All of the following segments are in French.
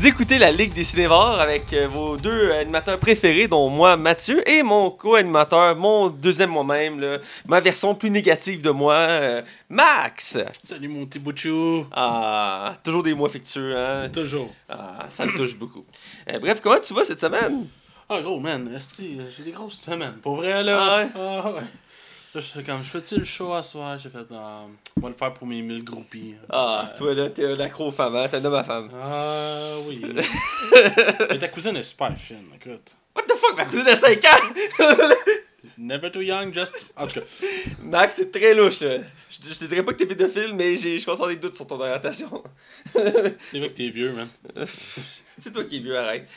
Vous écoutez la Ligue des Cinévores avec vos deux animateurs préférés, dont moi, Mathieu, et mon co-animateur, mon deuxième moi-même, là, ma version plus négative de moi, Max! Salut mon petit bouchou! Ah, toujours des mois fictieux, hein? Toujours. Ah, ça me touche beaucoup. Bref, comment tu vas cette semaine? Ah, gros, man, j'ai des grosses semaines. Pour vrai, là? Ah ouais. Comme je fais-tu le show à soir, j'ai fait on va le faire pour mes 1000 groupies. Ah, toi là, t'es un accro femme, hein? T'es un homme à femme. Ah, oui. Et ta cousine est super fine, écoute. What the fuck, ma cousine a 5 ans? Never too young, just. En tout cas. Max, c'est très louche. Je te dirais pas que t'es pédophile, mais je concentre des doutes sur ton orientation. C'est vrai que t'es vieux, man. C'est toi qui es vieux, arrête.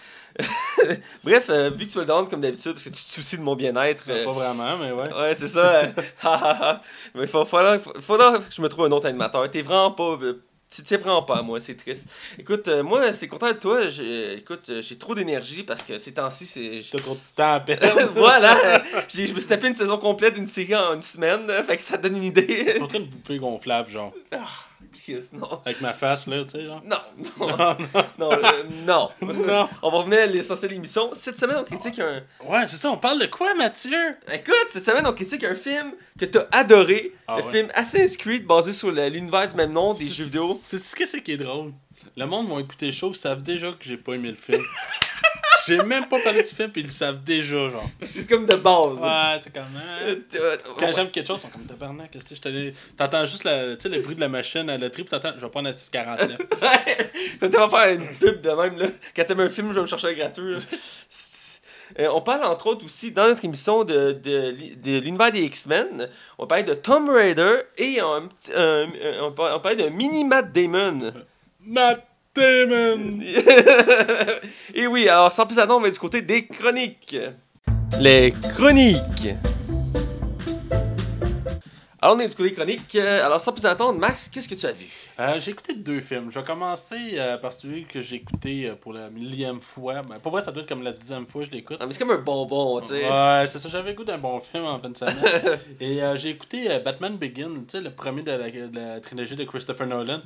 Bref, vu que tu me le demandes comme d'habitude, parce que tu te soucies de mon bien-être. Pas vraiment, mais ouais. Ouais, c'est ça. Mais faudra que je me trouve un autre animateur. T'es vraiment pas. Tu prends pas, moi, c'est triste. Écoute, moi, c'est content de toi. J'ai trop d'énergie parce que ces temps-ci, c'est. T'as trop de temps à perdre. Voilà. Je me suis tapé une saison complète d'une série en une semaine. Fait que ça te donne une idée. Je suis en train de bouffer gonflable, genre. Non. Avec ma face, là, tu sais, genre. Non. On va revenir à l'essentiel de l'émission. Cette semaine, on critique un. Ouais, c'est ça, on parle de quoi, Mathieu? Écoute, cette semaine, on critique un film que t'as adoré. Le film Assassin's Creed, basé sur l'univers du même nom des jeux vidéo. C'est ce que c'est qui est drôle. Le monde m'a écouté chaud, ils savent déjà que j'ai pas aimé le film. J'ai même pas parlé du film, pis ils le savent déjà, genre. C'est comme de base. Ouais, c'est comme. Quand j'aime quelque chose, ils sont comme tabarnak. Qu'est-ce que je t'entends juste le bruit de la machine à la tri, pis t'entends, je vais prendre la 649. Ouais! T'as faire une pub de même, là. Quand t'aimes un film, je vais me chercher un gratuit, là. On parle entre autres aussi dans notre émission de l'univers des X-Men. On parlait de Tomb Raider et on parlait de mini Matt Damon. Matt Damon! Et oui, alors sans plus attendre, on va du côté des chroniques. Les chroniques! Alors on est du côté des chroniques. Alors sans plus attendre, Max, qu'est-ce que tu as vu? J'ai écouté 2 films. Je vais commencer par celui que j'ai écouté pour la 1000e fois. Ben, pour vrai, ça doit être comme la 10e fois que je l'écoute. Ah, mais c'est comme un bonbon, tu sais. Ouais, c'est ça. J'avais écouté un bon film en fin de semaine. Et j'ai écouté Batman Begin, tu sais, le premier de la trilogie de Christopher Nolan.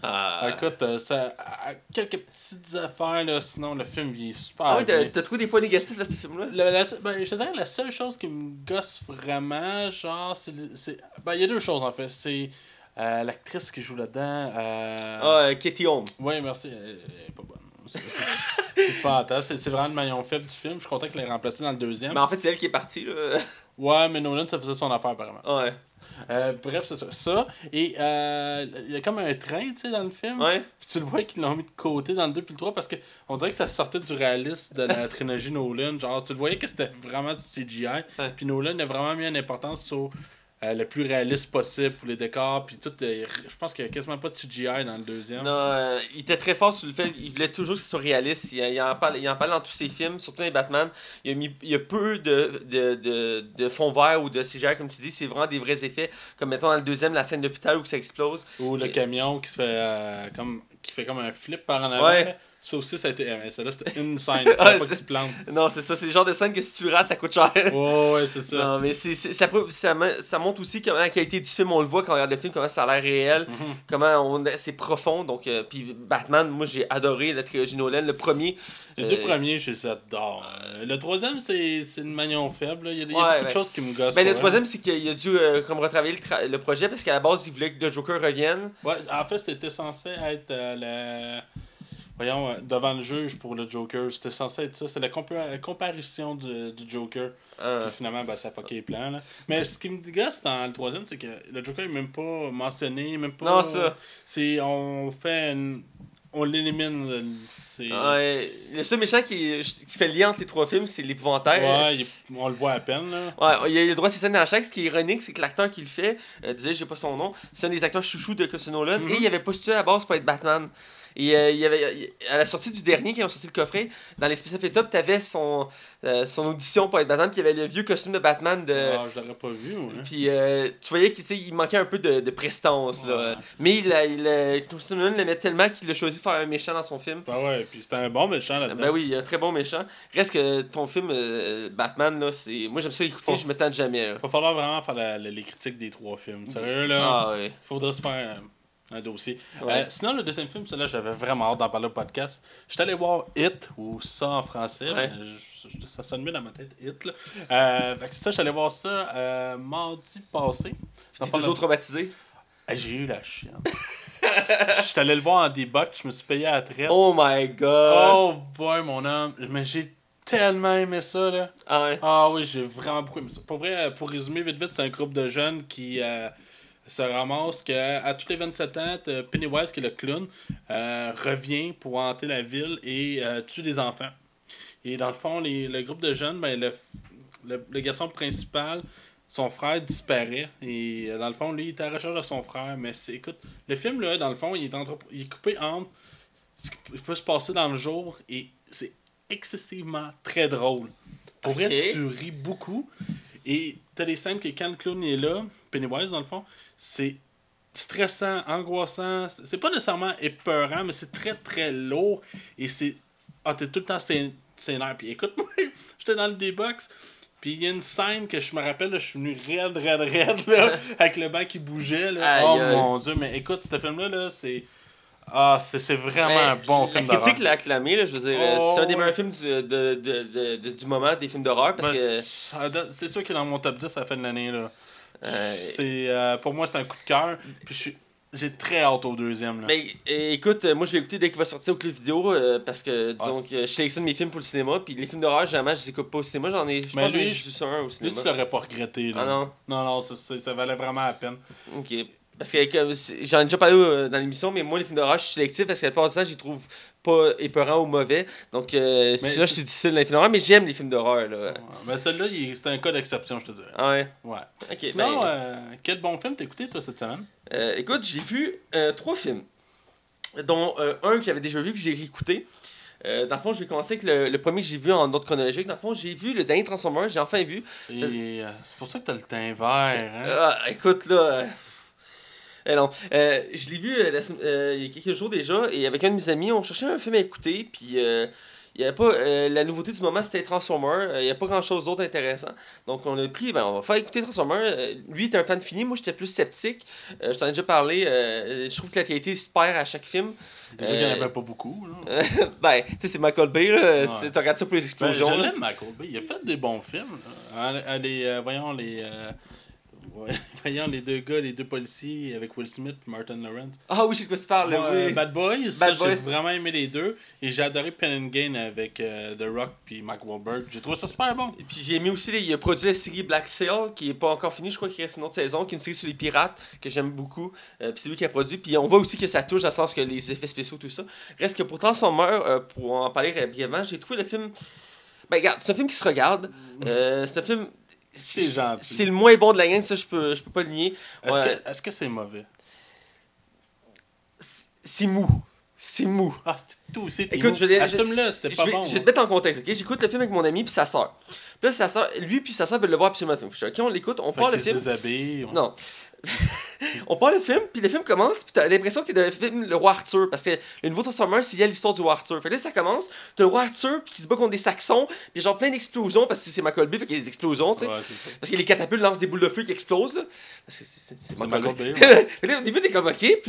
Écoute, ça a quelques petites affaires, là, sinon le film il est super. Ah oui, t'as trouvé des points négatifs, là, ce film-là? Je te dirais que la seule chose qui me gosse vraiment, genre, c'est il y a 2 choses, en fait. C'est... l'actrice qui joue là-dedans... Katie Holmes. Oui, merci. Elle est pas bonne. C'est fantastique. C'est vraiment le maillon faible du film. Je suis content qu'elle l'ait remplacé dans le 2e. Mais en fait, c'est elle qui est partie, là. Ouais, mais Nolan, ça faisait son affaire, apparemment. Ouais. Bref, c'est ça. Et il y a comme un train, tu sais, dans le film. Ouais. Puis tu le vois qu'ils l'ont mis de côté dans le 2 puis le 3 parce qu'on dirait que ça sortait du réalisme de la trilogie Nolan. Genre, tu le voyais que c'était vraiment du CGI. Ouais. Puis Nolan a vraiment mis une importance sur... le plus réaliste possible pour les décors, puis tout. Je pense qu'il n'y a quasiment pas de CGI dans le 2e. Non, il était très fort sur le fait qu'il voulait toujours que ce soit réaliste. Il en parle dans tous ses films, surtout dans les Batman. Il y a peu de fond vert ou de CGI, comme tu dis. C'est vraiment des vrais effets, comme mettons dans le 2e, la scène d'hôpital où ça explose. Ou le camion qui fait comme un flip par en avant. Ouais. Ça aussi, ça a été. Celle-là, c'était une scène. Pas qu'il se plante. Non, c'est ça. C'est le genre de scène que si tu rates, ça coûte cher. Ouais, c'est ça. Non, mais ça montre aussi comment la qualité du film, on le voit quand on regarde le film, comment ça a l'air réel, c'est profond. Donc, puis Batman, moi, j'ai adoré la trilogie Nolan. Le premier. Les 2 premiers, j'adore. Le 3e, c'est une manion faible. Il y a beaucoup de choses qui me gossent. Ben, le 3e, c'est qu'il a dû retravailler le projet parce qu'à la base, il voulait que le Joker revienne. Ouais, en fait, c'était censé être devant le juge pour le Joker, c'était censé être ça, c'est la comparution du Joker. Puis finalement, ça a fucké les plans. Là. Mais ce qui me dégosse dans le 3e, c'est que le Joker n'est même pas mentionné, même pas... Non, ça! On l'élimine. Le seul méchant qui fait le lien entre les 3 films, c'est l'épouvantail. Ouais, on le voit à peine. Là. Ouais, il y a le droit à ses scènes à chaque. Ce qui est ironique, c'est que l'acteur qui le fait, disait, j'ai pas son nom, c'est un des acteurs chouchous de Christopher Nolan, et il avait postulé à la base pour être Batman. Et à la sortie du dernier, qui ont sorti le coffret, dans les Special Effects Top, t'avais son audition pour être Batman, puis il y avait le vieux costume de Batman de... Ah, je l'aurais pas vu, ouais. Puis tu voyais qu'il manquait un peu de prestance, là. Mais Christopher Nolan l'aimait tellement qu'il a choisi de faire un méchant dans son film. Ben ouais, puis c'était un bon méchant là-dedans. Ben oui, un très bon méchant. Reste que ton film, Batman, là, c'est... Moi, j'aime ça écouter, je me tente jamais, là. Va falloir vraiment faire les critiques des 3 films. Sérieux, là? Ah, ouais. Faudrait se faire... Un dossier. Ouais. Sinon, le deuxième film, celui-là, j'avais vraiment hâte d'en parler au podcast. J'étais allé voir It, ou ça en français. Ouais. Ça sonne mieux dans ma tête, It. Là. Fait que ça, j'allais voir ça mardi passé. J'étais toujours traumatisé. J'ai eu la chienne. Je suis allé le voir en D-Box, je me suis payé à la traite. Oh my god! Oh boy, mon homme. Mais j'ai tellement aimé ça, là. Ah ouais? Ah oui, j'ai vraiment beaucoup aimé ça. Pour vrai, pour résumer vite, c'est un groupe de jeunes qui... se ramasse qu'à tous les 27 ans, Pennywise, qui est le clown, revient pour hanter la ville et tue des enfants. Et dans le fond, le groupe de jeunes, ben, le garçon principal, son frère disparaît. Et dans le fond, lui, il est à la recherche de son frère. Mais écoute, le film, là, dans le fond, il est coupé entre ce qui peut se passer dans le jour et c'est excessivement très drôle. Pour vrai, tu ris beaucoup. Et t'as des scènes que quand le clown est là, Pennywise dans le fond, c'est stressant, angoissant, c'est pas nécessairement épeurant, mais c'est très très lourd et c'est... Ah, t'es tout le temps sénère, puis écoute-moi, j'étais dans le D-Box, puis il y a une scène que je me rappelle, là, je suis venu raide, là, avec le banc qui bougeait, là. Oh mon dieu, mais écoute, ce film-là, là, c'est... Ah, c'est vraiment un bon film d'horreur. La critique l'a acclamé, là, je veux dire, c'est un des meilleurs films du moment des films d'horreur, parce que... C'est sûr qu'il est dans mon top 10 à la fin de l'année, là. Pour moi, c'est un coup de cœur, puis j'ai très hâte au deuxième, là. Mais écoute, moi, je vais l'écouter dès qu'il va sortir au club vidéo, parce que, disons que je sélectionne mes films pour le cinéma, puis les films d'horreur, jamais, je les écoute pas au cinéma, je pense que j'ai juste un au cinéma. Lui, tu l'aurais pas regretté, là. Ah non? Non, ça valait vraiment la peine. OK. Parce que j'en ai déjà parlé dans l'émission, mais moi, les films d'horreur, je suis sélectif parce qu'à la plupart du temps, je les trouve pas épeurants ou mauvais. Donc, celui-là, je suis difficile dans les films d'horreur, mais j'aime les films d'horreur. Là. Ouais, mais celui-là, c'est un cas d'exception, je te dirais. Ah ouais? Ouais. Okay, sinon, quel bon film t'as écouté, toi, cette semaine? Écoute, j'ai vu 3 films, dont un que j'avais déjà vu, que j'ai réécouté. Dans le fond, je vais commencer avec le premier que j'ai vu en ordre chronologique. Dans le fond, j'ai vu le dernier Transformers, j'ai enfin vu. C'est pour ça que t'as le teint vert. Hein? Écoute, là... non. Je l'ai vu il y a quelques jours déjà, et avec un de mes amis, on cherchait un film à écouter, puis il y avait pas la nouveauté du moment, c'était Transformers, il y a pas grand-chose d'autre intéressant. Donc on a pris, on va faire écouter Transformers. Lui était un fan fini, moi j'étais plus sceptique. Je t'en ai déjà parlé, je trouve que la qualité se perd à chaque film. Déjà qu'il n'y en avait pas beaucoup. Là. Tu sais, c'est Michael Bay, là. Ouais. Tu regardes ça pour les explosions. Je l'aime, Michael Bay, il a fait des bons films. Voyons les 2 gars, les 2 policiers avec Will Smith et Martin Lawrence. Ah oui, je sais de quoi tu parles. Bad Boys, j'ai vraiment aimé les deux. Et j'ai adoré Pen and Gain avec The Rock et Mark Wahlberg. J'ai trouvé ça super bon. Et puis j'ai aimé aussi, il a produit la série Black Sail qui n'est pas encore finie. Je crois qu'il reste une autre saison, qui est une série sur les pirates que j'aime beaucoup. Puis c'est lui qui a produit. Puis on voit aussi que ça touche dans le sens que les effets spéciaux, tout ça. Reste que pour Transformers, pour en parler brièvement, j'ai trouvé le film. Regarde, c'est un film qui se regarde. C'est un film. C'est le moins bon de la gang, ça je peux pas le nier. Est-ce que c'est mauvais? C'est mou. Ah, c'est tout, c'est tout. Écoute, assume-le, c'est pas bon. Je vais te mettre en contexte, OK? J'écoute le film avec mon ami puis sa sœur. Puis là, sa sœur, lui puis sa sœur veulent le voir absolument. OK, on l'écoute, on part le film. Non. On part le film, puis le film commence, puis t'as l'impression que t'es dans le film Le Roi Arthur, parce que le nouveau Transformers, c'est lié à l'histoire du Roi Arthur. Fait que là, ça commence, t'as le Roi Arthur qui se bat contre des Saxons, puis genre plein d'explosions, parce que c'est Michael Bay, fait qu'il y a des explosions, tu sais. Ouais, parce que les catapultes lancent des boules de feu qui explosent, là. Parce que c'est Michael Bay. Ouais. Là, au début, t'es comme OK, puis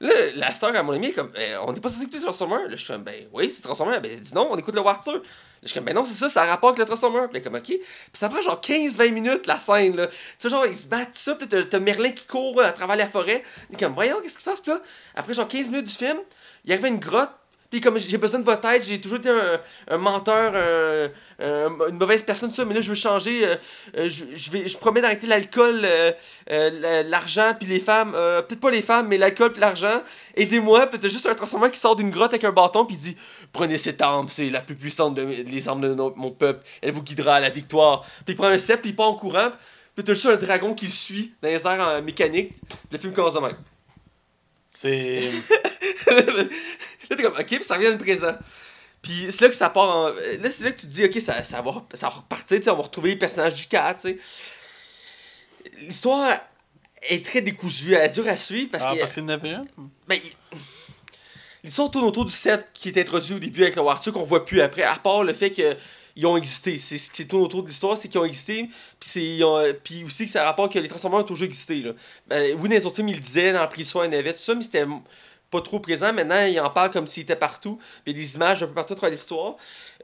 là, la sœur à mon ami est comme on n'est pas censé écouter Transformers. Là, je suis comme oui, c'est Transformers. Elle dit non, on écoute Le Roi Arthur. Je suis comme, non, c'est ça, ça rapporte le Transformer. Puis là, comme, OK. Puis ça prend genre 15-20 minutes, la scène, là. Tu sais, genre, ils se battent, tout ça. Puis là, t'as Merlin qui court à travers la forêt. Il est comme, voyons, qu'est-ce qui se passe? Puis là, après genre 15 minutes du film, il arrive à une grotte. Puis comme, j'ai besoin de votre aide, j'ai toujours été un menteur, une mauvaise personne, tout ça. Mais là, je veux changer. Je promets d'arrêter l'alcool, l'argent, puis les femmes. Peut-être pas les femmes, mais l'alcool, puis l'argent. Aidez-moi. Puis t'as juste un Transformer qui sort d'une grotte avec un bâton, puis il dit. Prenez cette arme, c'est la plus puissante des armes de mon peuple. Elle vous guidera à la victoire. Puis il prend un sceptre, puis il part en courant. Puis t'as juste un dragon qui le suit dans les airs en mécanique. Le film commence de même. C'est... Là, t'es comme, OK, puis ça revient dans le présent. Puis c'est là que ça part en... Là, c'est là que tu te dis, OK, ça va repartir, tu sais, on va retrouver les personnages du 4, tu sais. L'histoire est très décousue, elle est dure à suivre parce que... Ah, parce qu'il y en avait un? L'histoire tourne autour du set qui est introduit au début avec le Warthur qu'on voit plus après, à part le fait qu'ils ont existé. C'est ce qui tourne autour de l'histoire, c'est qu'ils ont existé, puis aussi que ça rapporte que les Transformers ont toujours existé. Là. Ben, oui, dans les autres films, ils le disaient dans la préhistoire, il y avait tout ça, mais c'était pas trop présent. Maintenant, ils en parlent comme s'ils étaient partout. Il y a des images un peu partout dans l'histoire.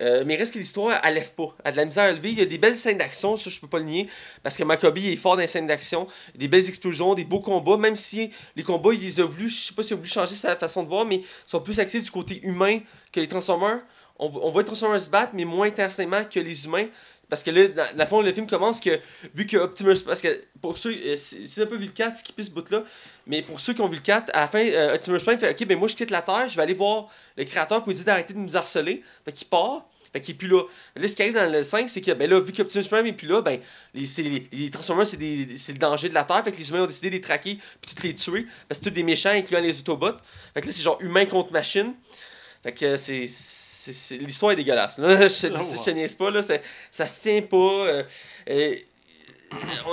Mais reste que l'histoire, elle lève pas. Elle a de la misère à lever. Il y a des belles scènes d'action, ça je peux pas le nier, parce que Michael Bay est fort dans les scènes d'action, des belles explosions, des beaux combats, même si les combats, il les a voulu, je sais pas si il a voulu changer sa façon de voir, mais sont plus axés du côté humain que les Transformers. On voit les Transformers se battre, mais moins intensément que les humains, parce que là, dans la fond, le film commence que, vu que Optimus, parce que pour ceux, si un peu vu le 4, skipper ce bout-là, mais pour ceux qui ont vu le 4, à la fin, Optimus Prime fait « Ok, ben moi je quitte la Terre, je vais aller voir le créateur pour lui dire d'arrêter de nous harceler. » Fait qu'il part, fait qu'il est plus là. Là, ce qui arrive dans le 5, c'est que, ben là, vu qu'Optimus Prime est plus là, ben, les Transformers, c'est le danger de la Terre, fait que les humains ont décidé de les traquer, puis tous les tuer, parce que c'est tous des méchants, incluant les Autobots. Fait que là, c'est genre humain contre machine. Fait que c'est l'histoire est dégueulasse. Là, je te niaise pas, là, ça se tient pas.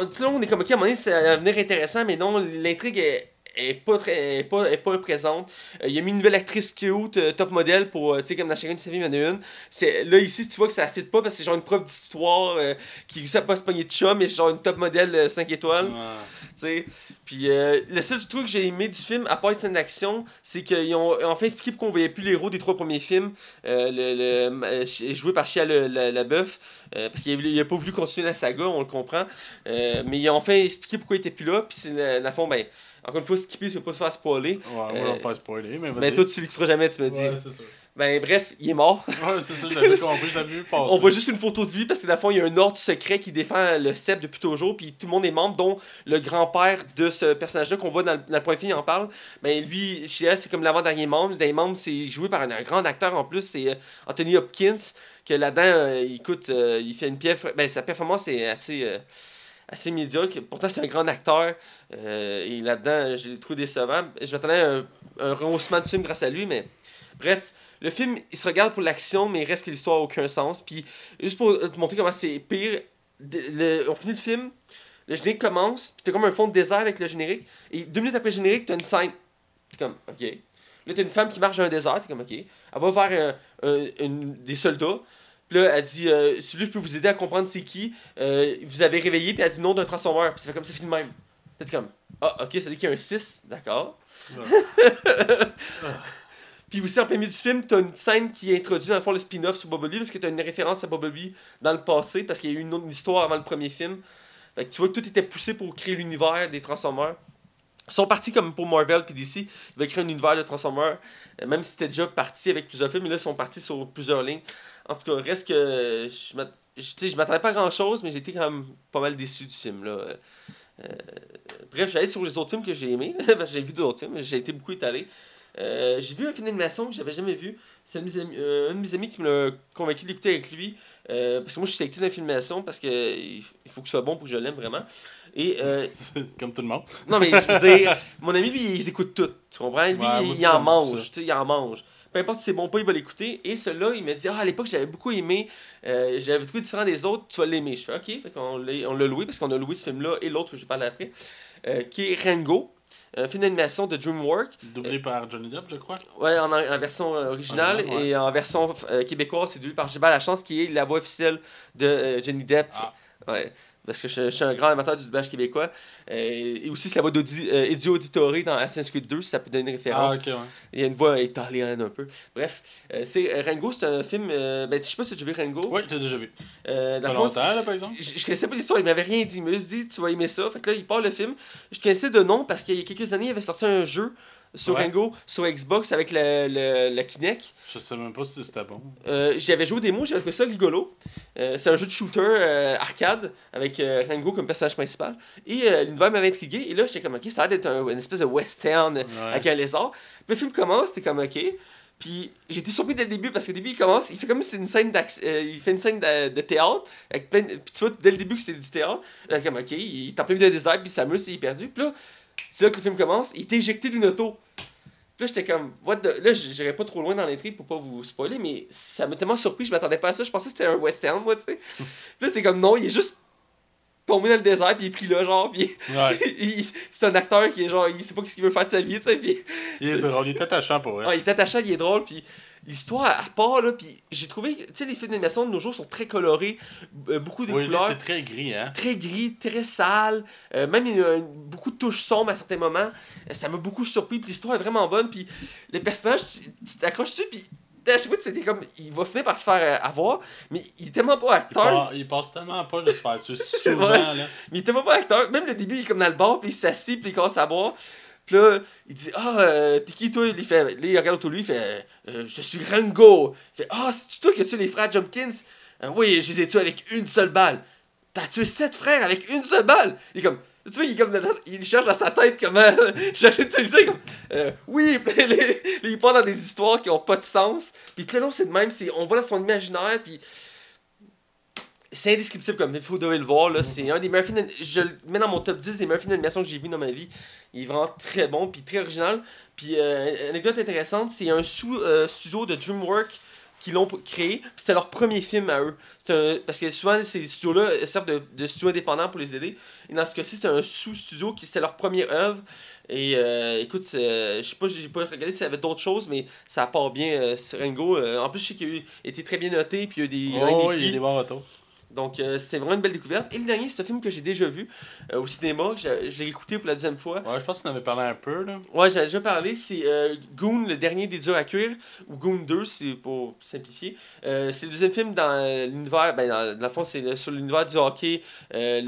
On est comme ok, à un moment donné, c'est un avenir intéressant, mais non, l'intrigue est pas présente. Il y a mis une nouvelle actrice cute, top modèle, pour, tu sais, comme dans chacun de ses films, il y en a une. Là, ici, tu vois que ça fit pas, parce que c'est genre une prof d'histoire qui ne sait pas se pogner de chum, mais genre une top modèle 5 étoiles. Ouais. Puis le seul truc que j'ai aimé du film, à part les scènes d'action, c'est qu'ils ont enfin expliqué pourquoi on voyait plus les héros des 3 premiers films, joué par Shia LaBeouf, parce qu'il a pas voulu continuer la saga, on le comprend. Mais ils ont enfin expliqué pourquoi ils étaient plus là, puis c'est, dans le fond, ben, encore une fois, skipper, ça ne peut pas se faire spoiler. Ouais, on va pas spoiler, mais vas-y. Mais toi, tu l'écouteras jamais, tu me dis. Ouais, c'est ça. Ben, bref, il est mort. Ouais, c'est ça, j'avais compris, j'avais vu passer. On voit juste une photo de lui, parce que, dans le fond, il y a un ordre secret qui défend le sceptre depuis toujours, puis tout le monde est membre, dont le grand-père de ce personnage-là qu'on voit dans le premier film, il en parle. Ben, lui, Shia, c'est comme l'avant-dernier membre. Le dernier membre, c'est joué par un grand acteur en plus, c'est Anthony Hopkins, que là-dedans, il fait une pièce. Ben, sa performance est assez médiocre. Pourtant, c'est un grand acteur. Et là-dedans, je l'ai trouvé décevant. Je m'attendais à un rehaussement de film grâce à lui, mais bref, le film, il se regarde pour l'action, mais il reste que l'histoire n'a aucun sens. Puis, juste pour te montrer comment c'est pire, on finit le film, le générique commence, puis t'as comme un fond de désert avec le générique, et 2 minutes après le générique, t'as une scène. T'es comme, ok. Là, t'as une femme qui marche dans un désert, t'es comme, ok. Elle va vers des soldats. Puis là, elle dit, si lui, je peux vous aider à comprendre c'est qui, vous avez réveillé, puis elle dit non d'un transformeur, puis ça fait comme ça, finit de même. Peut-être comme, ah, ok, ça dit qu'il y a un 6, d'accord. Ouais. Puis aussi, en plein milieu du film, t'as une scène qui introduit, dans le fond, le spin-off sur Bumblebee, parce que t'as une référence à Bumblebee dans le passé, parce qu'il y a eu une autre histoire avant le premier film. Fait que tu vois que tout était poussé pour créer l'univers des Transformers. Ils sont partis comme pour Marvel puis DC, ils veulent créer un univers de Transformers, même si c'était déjà parti avec plusieurs films, mais là, ils sont partis sur plusieurs lignes. En tout cas, reste que je m'attendais pas à grand-chose, mais j'étais quand même pas mal déçu du film, là. Bref, j'allais sur les autres films que j'ai aimés, parce que j'ai vu d'autres films, j'ai été beaucoup étalé. J'ai vu un film d'animation que j'avais jamais vu. C'est un de mes amis qui me l'a convaincu d'écouter avec lui, parce que moi je suis sélectif d'un film d'animation, parce que il faut que ce soit bon pour que je l'aime vraiment. Et comme tout le monde. Non, mais je veux dire, mon ami, lui, il écoute tout, tu comprends? Lui, ouais, il en mange, tu sais, il en mange. Peu importe si c'est bon ou pas, il va l'écouter. Et celui-là, il m'a dit, à l'époque, j'avais beaucoup aimé, j'avais trouvé différent des autres, tu vas l'aimer. Je fais, ok, fait qu'on l'a loué, parce qu'on a loué ce film-là et l'autre que je parle après, qui est Rango. Un film d'animation de DreamWorks. Doublé par Johnny Depp, je crois. Ouais, en version originale, ouais. Et en version québécoise, c'est doublé par J'ai pas la chance, qui est la voix officielle de Johnny Depp. Ah. Ouais, parce que je suis un grand amateur du doublage québécois. Et aussi, c'est la voix d'Eddie Auditore dans Assassin's Creed 2, si ça peut donner une référence. Ah, ok, ouais. Il y a une voix italienne un peu. Bref, c'est Rango, c'est un film. Ben, je sais pas si tu as vu Rango. Oui, je l'ai déjà vu. Pas longtemps, là, par exemple. Je connaissais pas l'histoire, il m'avait rien dit. Il me dit, tu vas aimer ça. Fait que là, il part le film. Je connaissais de nom parce qu'il y a quelques années, il avait sorti un jeu sur Rango, sur Xbox avec la Kinect. Je sais même pas si c'était bon. J'avais joué des mots, j'avais trouvé ça rigolo. C'est un jeu de shooter arcade avec Rango comme personnage principal. Et l'univers m'avait intrigué. Et là, j'étais comme, ok, ça a l'air d'être une espèce de western avec un lézard. Le film commence, t'es comme, ok. Puis j'étais surpris dès le début, parce qu'au début, il commence, il fait comme si c'est une scène de théâtre. Avec plein de, puis tu vois, dès le début que c'est du théâtre. Là, comme, ok, il est en plein milieu d'un désert, puis il s'amuse, il est perdu. Puis là, c'est là que le film commence, il est éjecté d'une auto. Puis là, j'étais comme, what the... Là, j'irais pas trop loin dans l'intrigue pour pas vous spoiler, mais ça m'a tellement surpris, je m'attendais pas à ça. Je pensais que c'était un western, moi, tu sais. Puis là, c'est comme, non, il est juste tombé dans le désert, puis il est pris là, genre, puis ouais. C'est un acteur qui est genre, il sait pas ce qu'il veut faire de sa vie, tu sais, puis... Il est drôle, il est attachant pour vrai. Ouais, il est attachant, il est drôle, puis l'histoire, à part, là, puis j'ai trouvé, tu sais, les films d'animation de nos jours sont très colorés, beaucoup de couleurs. Oui, c'est très gris, hein? Très gris, très sale, même il y a beaucoup de touches sombres à certains moments, ça m'a beaucoup surpris, puis l'histoire est vraiment bonne, puis les personnages, tu t'accroches dessus, puis... À chaque fois, c'était comme, il va finir par se faire avoir, mais il est tellement pas acteur. Il passe tellement pas de se faire souvent, ouais. Là. Mais il est tellement pas acteur. Même le début, il est comme dans le bar, puis il s'assit, puis il commence à boire. Puis là, il dit, t'es qui toi? Il fait, là, il regarde autour de lui, il fait, je suis Rango. Il fait, c'est-tu toi qui as tué les frères Jumpkins? Oui, je les ai tués avec une seule balle. T'as tué 7 frères avec une seule balle? Il est comme, tu vois, il cherche dans sa tête comment chercher une solution. Oui, il part dans des histoires qui n'ont pas de sens. Puis tout le long, c'est de même. On voit dans son imaginaire. Puis c'est indescriptible comme il faut le voir. Là. C'est un des meilleurs films. Je le mets dans mon top 10 des meilleurs films d'animation que j'ai vu dans ma vie. Il est vraiment très bon. Puis très original. Puis anecdote intéressante, c'est un studio de DreamWorks qui l'ont créé, c'était leur premier film à eux. Parce que souvent, ces studios-là servent de studios indépendants pour les aider. Et dans ce cas-ci, c'était un sous-studio qui c'était leur première œuvre. Et écoute, je sais pas, j'ai pas regardé s'il y avait d'autres choses, mais ça part bien, Rango. En plus, je sais qu'il a été très bien noté, puis il y a eu des bons retours. Donc, c'est vraiment une belle découverte. Et le dernier, c'est un film que j'ai déjà vu au cinéma. Je l'ai écouté pour la deuxième fois. Ouais, je pense que tu en avais parlé un peu, là. Ouais, j'en ai déjà parlé. C'est Goon, le dernier des durs à cuire, ou Goon 2, c'est pour simplifier. C'est le deuxième film dans l'univers, dans le fond, c'est sur l'univers du hockey. Ce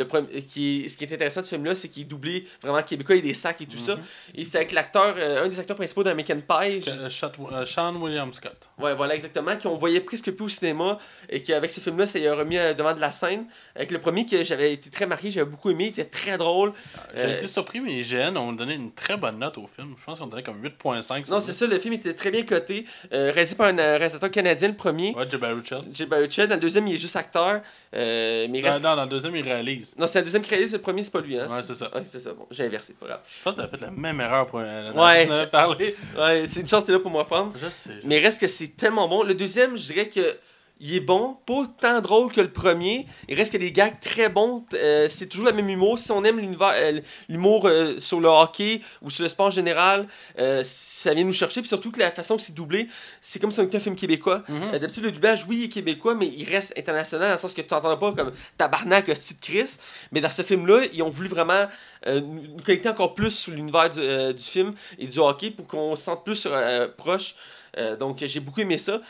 qui est intéressant de ce film-là, c'est qu'il est doublé vraiment québécois, il y a des sacs et tout ça. Et c'est avec l'acteur, un des acteurs principaux d'American Pie. Sean William Scott. Ouais, voilà, exactement. Qu'on voyait presque plus au cinéma. Et qu'avec ce film-là, ça y a remis devant de la scène, avec le premier que j'avais été très marqué, j'avais beaucoup aimé, il était très drôle. J'ai été surpris, mais les GN ont donné une très bonne note au film. Je pense qu'on donnait comme 8.5. Non, c'est ça, le film était très bien coté. Réalisé par un réalisateur canadien, le premier. Ouais, J. Baruchel. Dans le deuxième, il est juste acteur. Dans le deuxième, il réalise. Non, c'est le deuxième qui réalise, le premier, c'est pas lui. Hein? Ouais, c'est ça. Ouais, c'est ça. Bon, j'ai inversé, pas grave. Je pense que t'as fait la même erreur pour parler. Ouais, c'est une chance, t'es là pour me reprendre. Je sais. Mais reste que c'est tellement bon. Le deuxième, je dirais que. Il est bon, pas tant drôle que le premier. Il reste que des gags très bons. C'est toujours le même humour. Si on aime l'humour sur le hockey ou sur le sport en général, ça vient nous chercher. Puis surtout que la façon que c'est doublé, c'est comme si on était un film québécois. D'habitude, le doublage, oui, il est québécois, mais il reste international dans le sens que tu n'entends pas comme tabarnak, hostie de Chris. Mais dans ce film-là, ils ont voulu vraiment nous connecter encore plus sur l'univers du film et du hockey pour qu'on se sente plus proche. Donc j'ai beaucoup aimé ça.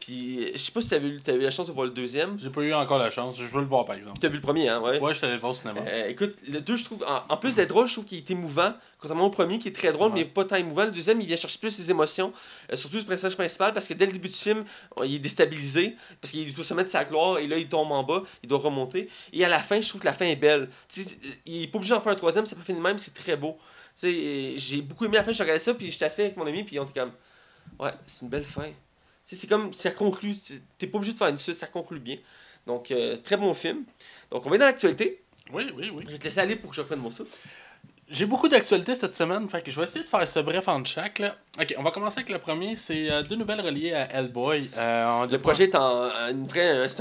Puis je sais pas si t'as eu la chance de voir le deuxième. J'ai pas eu encore la chance, je veux le voir par exemple. Puis t'as vu le premier, hein? Ouais, je t'allais le voir au cinéma. Écoute, le deux, je trouve, en plus d'être drôle, je trouve qu'il est émouvant. Contrairement au premier qui est très drôle, mais pas tant émouvant. Le deuxième, il vient chercher plus ses émotions, surtout le personnage principal, parce que dès le début du film, il est déstabilisé, parce qu'il est au sommet de sa gloire, et là il tombe en bas, il doit remonter. Et à la fin, je trouve que la fin est belle. T'sais, il est pas obligé d'en faire un troisième, ça peut finir même, c'est très beau. T'sais, j'ai beaucoup aimé la fin, je regardais ça, puis j'étais assis avec mon ami, puis on était comme. Ouais, c'est une belle fin. T'sais, c'est comme, ça conclut. T'es pas obligé de faire une suite, ça conclut bien. Donc, très bon film. Donc, on va dans l'actualité. Oui. Je vais te laisser aller pour que je reprenne mon souffle. J'ai beaucoup d'actualités cette semaine, fait que je vais essayer de faire ce bref en chaque. Là. Ok, on va commencer avec le premier. C'est deux nouvelles reliées à Hellboy. Le projet est c'est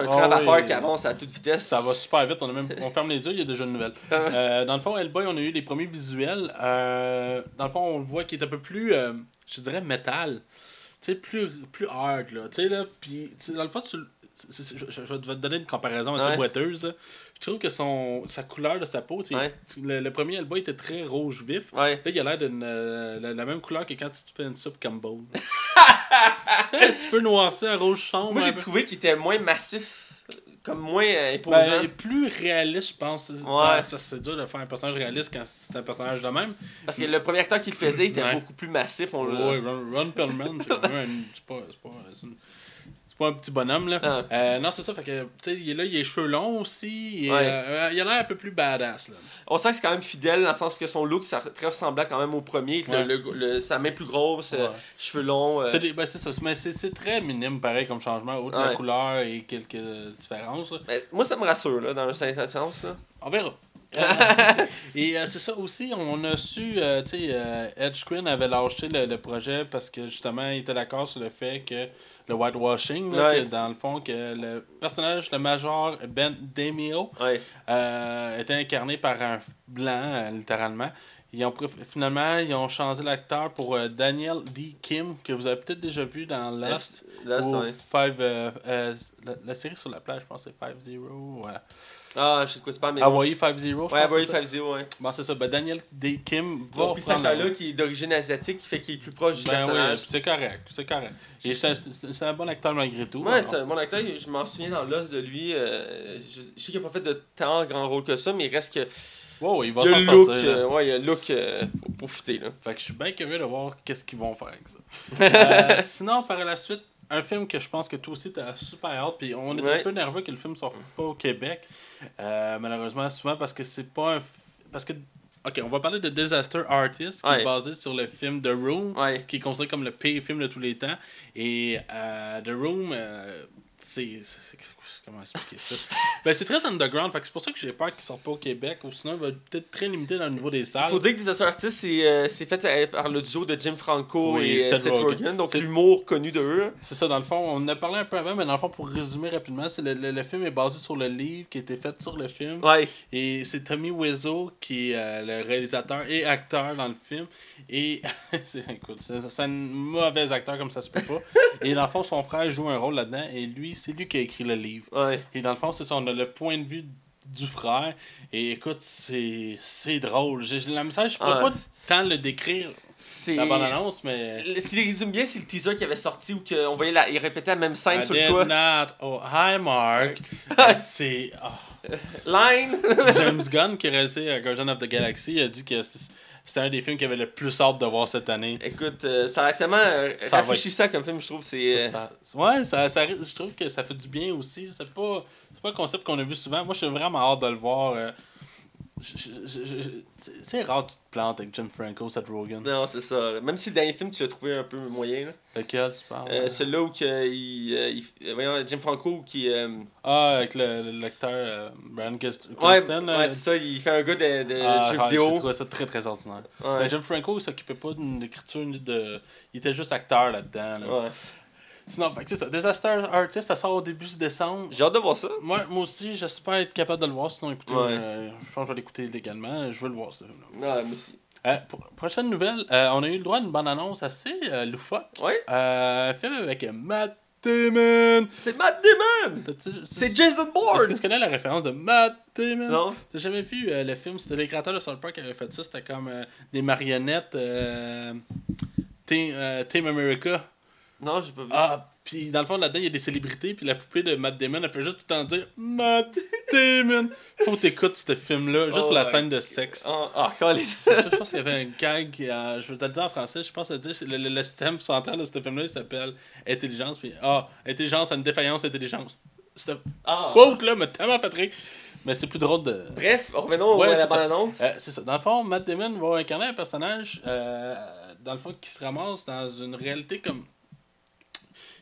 un train à vapeur qui avance à toute vitesse. Ça va super vite, on ferme les yeux, il y a déjà une nouvelle. Dans le fond, Hellboy, on a eu les premiers visuels. Dans le fond, on voit qu'il est un peu plus... je dirais métal, tu sais, plus hard, là, tu sais, là, puis dans le fond, je vais te donner une comparaison assez boiteuse, là. Je trouve que sa couleur de sa peau, le premier Hellboy était très rouge vif, là, il a l'air d'une la même couleur que quand tu te fais une soupe Campbell. Un petit peu noircé, un rouge sombre. Moi, j'ai trouvé qu'il était moins massif. Comme moins imposant. Plus réaliste, je pense. Ouais. Ça, c'est dur de faire un personnage réaliste quand c'est un personnage de même. Parce que le premier acteur qui le faisait était beaucoup plus massif. Ron Perlman, c'est pas un petit bonhomme, là. Ah. Non, c'est ça. Fait que, tu sais, il a les cheveux longs aussi. Et, il a l'air un peu plus badass, là. On sent que c'est quand même fidèle, dans le sens que son look, ça très ressemblant quand même au premier. Sa main plus grosse, cheveux longs. C'est ça. Mais c'est très minime, pareil, comme changement. Autre la couleur et quelques différences. Ben, moi, ça me rassure, là, dans un certain sens, là. On verra. Et c'est ça aussi, on a su, tu sais, Edge Quinn avait lâché le projet parce que justement, il était d'accord sur le fait que le whitewashing, là, que, dans le fond, que le personnage, le major Ben Damio, était incarné par un blanc, littéralement. Finalement, ils ont changé l'acteur pour Daniel D. Kim, que vous avez peut-être déjà vu dans Lost. La série sur la plage, je pense que c'est 5-0. Ah, je sais de quoi c'est pas, mais. Hawaii 5-0. Ouais, Hawaii 5-0, ouais. Bon, c'est ça. Ben, Daniel D. Kim va. Bon, puis cet acteur-là qui est d'origine asiatique, qui fait qu'il est plus proche du personnage. Oui, c'est correct. C'est correct. Et c'est un bon acteur malgré tout. Ouais, c'est un bon acteur. Je m'en souviens dans Lost de lui. Je sais qu'il n'a pas fait de tant grand rôle que ça, mais il reste que. Wow, il va s'en sortir. Il y a le look pour profiter. Là. Fait que je suis bien curieux de voir qu'est-ce qu'ils vont faire avec ça. Sinon, par la suite, un film que je pense que toi aussi t'as super hâte. Puis on est un peu nerveux que le film ne sorte pas au Québec. Malheureusement, souvent parce que c'est pas un. Parce que. Ok, on va parler de Disaster Artist, qui est basé sur le film The Room, qui est considéré comme le pire film de tous les temps. Et The Room. Comment expliquer ça? Ben, c'est très underground, fait que c'est pour ça que j'ai peur qu'il ne sorte pas au Québec, ou sinon il va peut-être très limité dans le niveau des salles. Faut dire que Disaster Artist, c'est fait par le duo de Jim Franco et Seth Rogen, donc l'humour connu de eux. C'est ça, dans le fond, on en a parlé un peu avant, mais dans le fond, pour résumer rapidement, c'est le film est basé sur le livre qui a été fait sur le film. Ouais. Et c'est Tommy Wiseau qui est le réalisateur et acteur dans le film. Et c'est un mauvais acteur comme ça se peut pas. Et dans le fond, son frère joue un rôle là-dedans, et lui, c'est lui qui a écrit le livre. Ouais. Et dans le fond, c'est ça, on a le point de vue du frère. Et écoute, c'est drôle. La message, je ne pourrais pas tant le décrire. C'est la bonne annonce, mais. Ce qui les résume bien, c'est le teaser qui avait sorti où on voyait il répétait la même scène sur le toit. Hi Mark. C'est. Oh. Line. James Gunn, qui a réalisé Guardians of the Galaxy, a dit que c'était un des films qu'il avait le plus hâte de voir cette année. Écoute, ça a l'air tellement rafraîchissant comme film, je trouve. Je trouve que ça fait du bien aussi. C'est pas un concept qu'on a vu souvent. Moi, je suis vraiment hâte de le voir. C'est rare que tu te plantes avec Jim Franco, Seth Rogen. Non, c'est ça. Même si le dernier film, tu l'as trouvé un peu moyen. Lequel, tu parles? Celui-là où Jim Franco qui... avec le lecteur Brian Cranston. Ouais, c'est ça. Il fait un gars de jeux vidéo. J'ai trouvé ça très, très ordinaire. Ouais. Mais Jim Franco, il s'occupait pas d'une écriture ni de... Il était juste acteur là-dedans. Là. Ouais. Sinon, c'est ça. Disaster Artist, ça sort au début décembre. J'ai hâte de voir ça. Moi aussi, j'espère être capable de le voir. Sinon, écoutez, je pense que je vais l'écouter illégalement. Je veux le voir, ce film-là. Ouais, moi aussi. Prochaine nouvelle, on a eu le droit à une bande-annonce assez loufoque. Oui. Un film avec Matt Damon. C'est Matt Damon! C'est Jason Bourne! Est-ce que tu connais la référence de Matt Damon? Non. T'as jamais vu le film? C'était les créateurs de South Park qui avaient fait ça. C'était comme des marionnettes Team America. Non, j'ai pas vu. Ah, puis dans le fond, là-dedans, il y a des célébrités, puis la poupée de Matt Damon, elle peut juste tout le temps dire Matt Damon. Faut que t'écoutes ce film-là, juste pour la scène de sexe. Je pense qu'il y avait un gag, je vais te le dire en français, je pense que le système central de ce film-là, il s'appelle Intelligence, puis Intelligence à une défaillance d'intelligence. Cette quote-là m'a tellement fait rire. Mais c'est plus drôle de. Bref, revenons à la bande-annonce. C'est ça. Dans le fond, Matt Damon va incarner un personnage, dans le fond, qui se ramasse dans une réalité comme.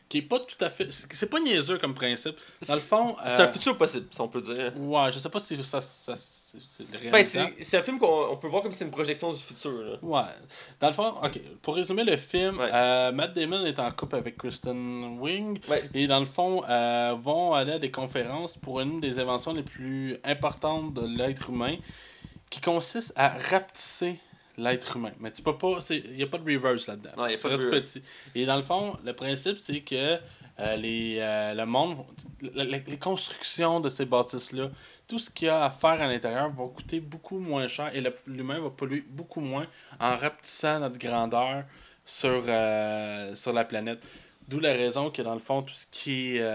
Qui est pas tout à fait. C'est pas niaiseux comme principe. Dans le fond. C'est un futur possible, si on peut dire. Ouais, je sais pas si ça c'est réel. Ben, c'est un film qu'on peut voir comme si c'est une projection du futur. Là. Ouais. Dans le fond, ok. Pour résumer le film, Matt Damon est en couple avec Kristen Wiig. Ouais. Et dans le fond, vont aller à des conférences pour une des inventions les plus importantes de l'être humain, qui consiste à rapetisser l'être humain. Mais tu peux pas... Il n'y a pas de reverse là-dedans. Non, il n'y a pas de reverse. Petit. Et dans le fond, le principe, c'est que le monde... Les constructions de ces bâtisses-là, tout ce qu'il y a à faire à l'intérieur va coûter beaucoup moins cher et l'humain va polluer beaucoup moins en rapetissant notre grandeur sur la planète. D'où la raison que, dans le fond, tout ce qui est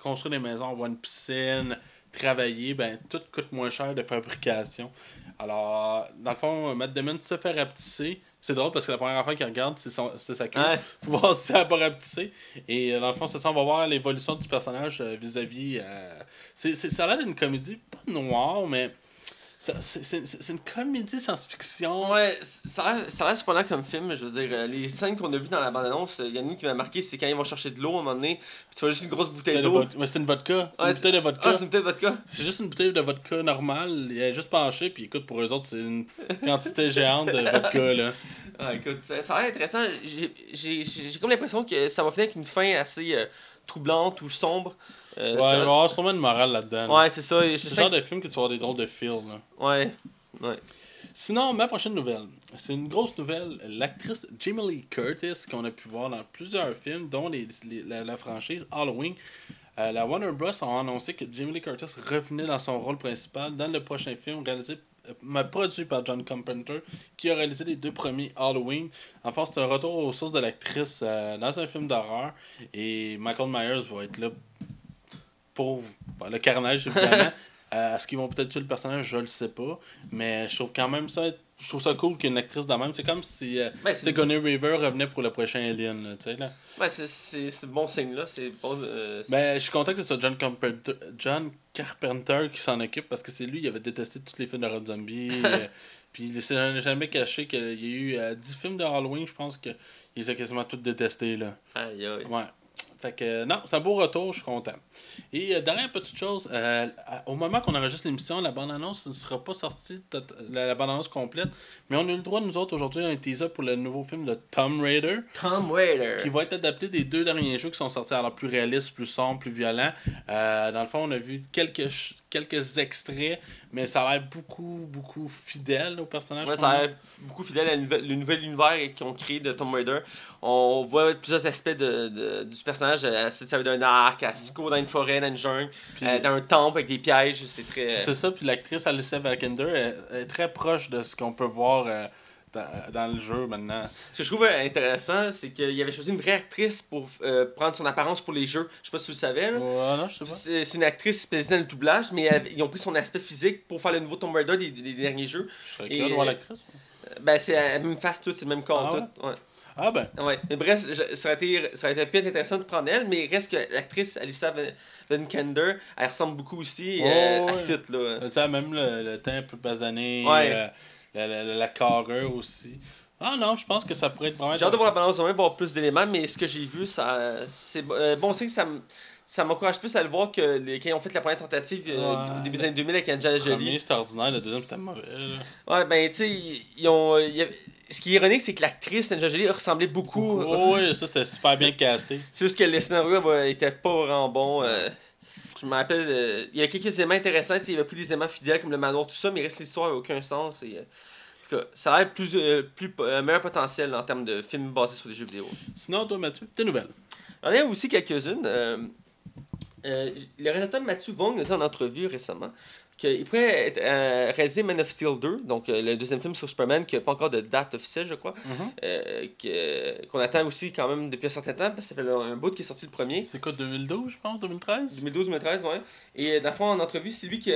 construire des maisons, avoir une piscine... travailler, ben tout coûte moins cher de fabrication. Alors, dans le fond, Matt Damon se fait rapetisser. C'est drôle parce que la première affaire qu'il regarde, c'est sa queue. Pour voir si elle n'a pas rapetissé. Et dans le fond, c'est ça, on va voir l'évolution du personnage vis-à-vis... ça a l'air d'une comédie, pas noire, mais... C'est une comédie science-fiction. Ouais, ça reste pas là comme film, mais je veux dire, les scènes qu'on a vues dans la bande-annonce, il y en a une qui m'a marqué, c'est quand ils vont chercher de l'eau à un moment donné, puis tu vois juste une grosse bouteille d'eau. Mais c'est une vodka. C'est une bouteille de vodka. Ah, c'est une bouteille de vodka. C'est juste une bouteille de vodka normale, elle est juste penchée, puis écoute, pour eux autres, c'est une quantité géante de vodka, là. Ah, écoute, ça a l'air intéressant. J'ai comme l'impression que ça va finir avec une fin assez troublante ou sombre. Ouais, il va y avoir sûrement une morale là-dedans. Ouais, c'est ça. C'est le genre de film que tu vas avoir des drôles de feel. Ouais, ouais. Sinon, ma prochaine nouvelle. C'est une grosse nouvelle. L'actrice Jamie Lee Curtis, qu'on a pu voir dans plusieurs films, dont la franchise Halloween. La Warner Bros. A annoncé que Jamie Lee Curtis revenait dans son rôle principal dans le prochain film produit par John Carpenter, qui a réalisé les deux premiers Halloween. Enfin, c'est un retour aux sources de l'actrice dans un film d'horreur. Et Michael Myers va être là pour le carnage, évidemment. Est-ce qu'ils vont peut-être tuer le personnage? Je le sais pas. Mais je trouve quand même ça... Je trouve ça cool qu'une actrice de la même... C'est comme si Sigourney Weaver revenait pour le prochain Alien. Tu sais, là. Ouais, c'est bon signe, là. C'est bon... je suis content que ce soit John Carpenter qui s'en occupe, parce que c'est lui, il avait détesté tous les films de Rob Zombie. Puis il s'est jamais caché qu'il y a eu 10 films de Halloween, je pense qu'il les a quasiment tous détestés, là. Aïe, aïe. Ouais. Fait que non, c'est un beau retour, je suis content. Et dernière petite chose, au moment qu'on enregistre l'émission, la bande-annonce ne sera pas sortie, la bande-annonce complète, mais on a eu le droit, nous autres, aujourd'hui, un teaser pour le nouveau film de Tomb Raider. Tomb Raider. Qui va être adapté des deux derniers jeux qui sont sortis, alors plus réaliste, plus sombre, plus violent. Dans le fond, on a vu quelques extraits, mais ça a l'air beaucoup fidèle au personnage. Ouais, ça a l'air beaucoup fidèle à le nouvel univers qu'ils ont créé de Tomb Raider. On voit plusieurs aspects du personnage. Ça veut d'un arc, à Sico dans une forêt, dans une jungle, pis, dans un temple avec des pièges, c'est très... C'est ça, puis l'actrice Alicia Vikander est très proche de ce qu'on peut voir dans le jeu maintenant. Ce que je trouve intéressant, c'est qu'il avait choisi une vraie actrice pour prendre son apparence pour les jeux. Je sais pas si vous le savez. Là. Non, je sais pas. C'est une actrice spécialisée dans le doublage, mais ils ont pris son aspect physique pour faire le nouveau Tomb Raider des derniers jeux. Je serais curieux de voir l'actrice. C'est la même face toute, c'est le même corps tout. Ouais. Ah ben. Ouais. Mais bref, ça aurait été peut-être intéressant de prendre elle, mais reste que l'actrice Alicia Vikander, elle ressemble beaucoup aussi à fit, là. Tu sais, même le teint un peu basané, la carrure aussi. Ah non, je pense que ça pourrait être vraiment... J'ai hâte de voir la balance, on va voir plus d'éléments, mais ce que j'ai vu, c'est bon signe que ça m'encourage plus à le voir que quand ils ont fait la première tentative au début des années 2000 avec Angelina Jolie. Le premier, c'était ordinaire, le deuxième, c'était mauvais. Ouais, ben tu sais, ce qui est ironique, c'est que l'actrice Angelina Jolie ressemblait beaucoup. Oh, oui, ça c'était super bien casté. C'est juste que le scénario était pas vraiment bon. Je me rappelle, il y a quelques éléments intéressants, il y avait plus des éléments fidèles comme le manoir, tout ça, mais il reste l'histoire n'a aucun sens. Et, en tout cas, ça a l'air meilleur potentiel en termes de films basés sur des jeux vidéo. Sinon, toi, Mathieu, tes nouvelles. Il y en a aussi quelques-unes. Le réalisateur Mathieu Vong a dit en entrevue récemment qu'il pourrait réaliser Man of Steel 2, donc le deuxième film sur Superman qui n'a pas encore de date officielle, je crois, qu'on attend aussi quand même depuis un certain temps, parce que ça fait un bout qui est sorti le premier. C'est quoi, 2012, je pense, 2013? 2012-2013, ouais. Et dans le fond, en entrevue, c'est lui qui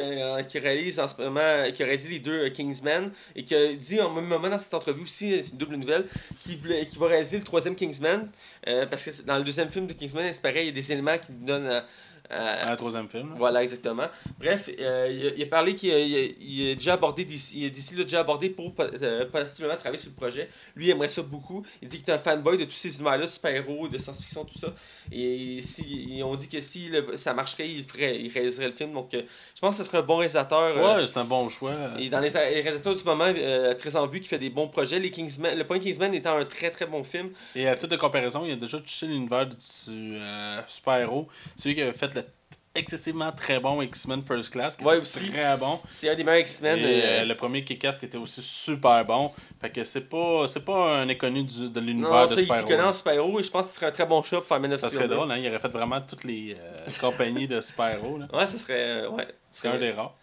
réalise en ce moment, qui a réalisé les deux Kingsman, et qui a dit en même moment dans cette entrevue aussi, c'est une double nouvelle, qu'il va réaliser le troisième Kingsman, parce que dans le deuxième film de Kingsman, c'est pareil, il y a des éléments qui nous donnent... un troisième film. Voilà, exactement. Bref, il a parlé qu'il a déjà abordé DC pour possiblement travailler sur le projet. Lui, il aimerait ça beaucoup. Il dit qu'il est un fanboy de tous ces univers-là, de super-héros, de science-fiction, tout ça. Et on dit que si ça marcherait, il réaliserait le film. Donc, je pense que ce serait un bon réalisateur. Ouais, c'est un bon choix. Et dans les réalisateurs du moment, très en vue, qui fait des bons projets. Le point Kingsman étant un très très bon film. Et à titre de comparaison, il a déjà touché l'univers du super-héros. C'est lui qui avait fait le excessivement très bon X-Men First Class qui était aussi très bon, c'est un des meilleurs X-Men le premier Kick-Ass qui était aussi super bon, fait que c'est pas un inconnu de l'univers de super-héros. Non, il se connaît en super-héros et je pense que ce serait un très bon choix pour faire Man of Steel. Ça serait drôle, hein, il aurait fait vraiment toutes les compagnies de super-héros là. Ouais, ça serait ce serait un des rares.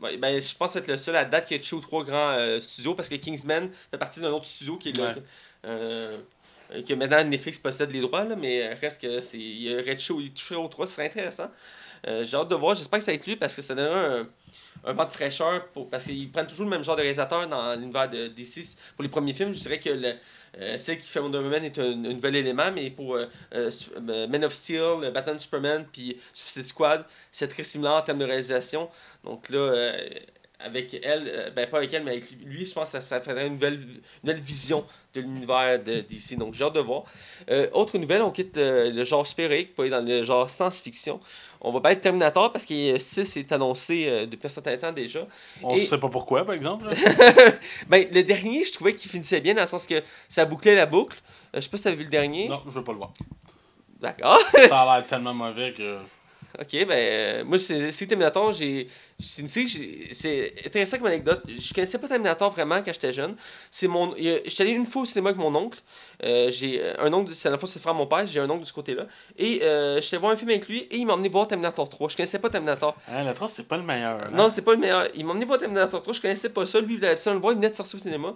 Ouais, ben, je pense être le seul à date qui a touché aux trois grands studios, parce que Kingsman fait partie d'un autre studio qui est là, que maintenant Netflix possède les droits, là, mais reste que c'est Red Show, il toucherait aux trois, ce serait intéressant. J'ai hâte de voir, j'espère que ça va être lui, parce que ça donnera un vent de fraîcheur, parce qu'ils prennent toujours le même genre de réalisateur dans l'univers de DC. Pour les premiers films, je dirais que celle qui fait Wonder Woman est un nouvel élément, mais pour Man of Steel, Batman Superman, puis Suicide Squad, c'est très similaire en termes de réalisation. Donc là, avec elle, ben pas avec elle, mais avec lui, je pense que ça ferait une nouvelle vision de l'univers de DC. Donc, j'ai hâte de voir. Autre nouvelle, on quitte le genre supérique pour aller dans le genre science-fiction. On va pas être Terminator parce que 6 est annoncé depuis un certain temps déjà. On sait pas pourquoi, par exemple. Ben, le dernier, je trouvais qu'il finissait bien dans le sens que ça bouclait la boucle. Je sais pas si t'as vu le dernier. Non, je veux pas le voir. D'accord. Ça a l'air tellement mauvais que... Ok, ben, moi, c'est Terminator, c'est une série, c'est intéressant comme anecdote. Je connaissais pas Terminator vraiment quand j'étais jeune. J'étais allé une fois au cinéma avec mon oncle. J'ai un oncle, c'est la fois c'est le frère de mon père, j'ai un oncle de ce côté-là. Et j'étais voir un film avec lui et il m'a emmené voir Terminator 3. Je connaissais pas Terminator. Ah, le 3, c'est pas le meilleur. Hein? Non, c'est pas le meilleur. Il m'a emmené voir Terminator 3, je connaissais pas ça. Lui, il avait besoin de le voir, il venait de sortir au cinéma.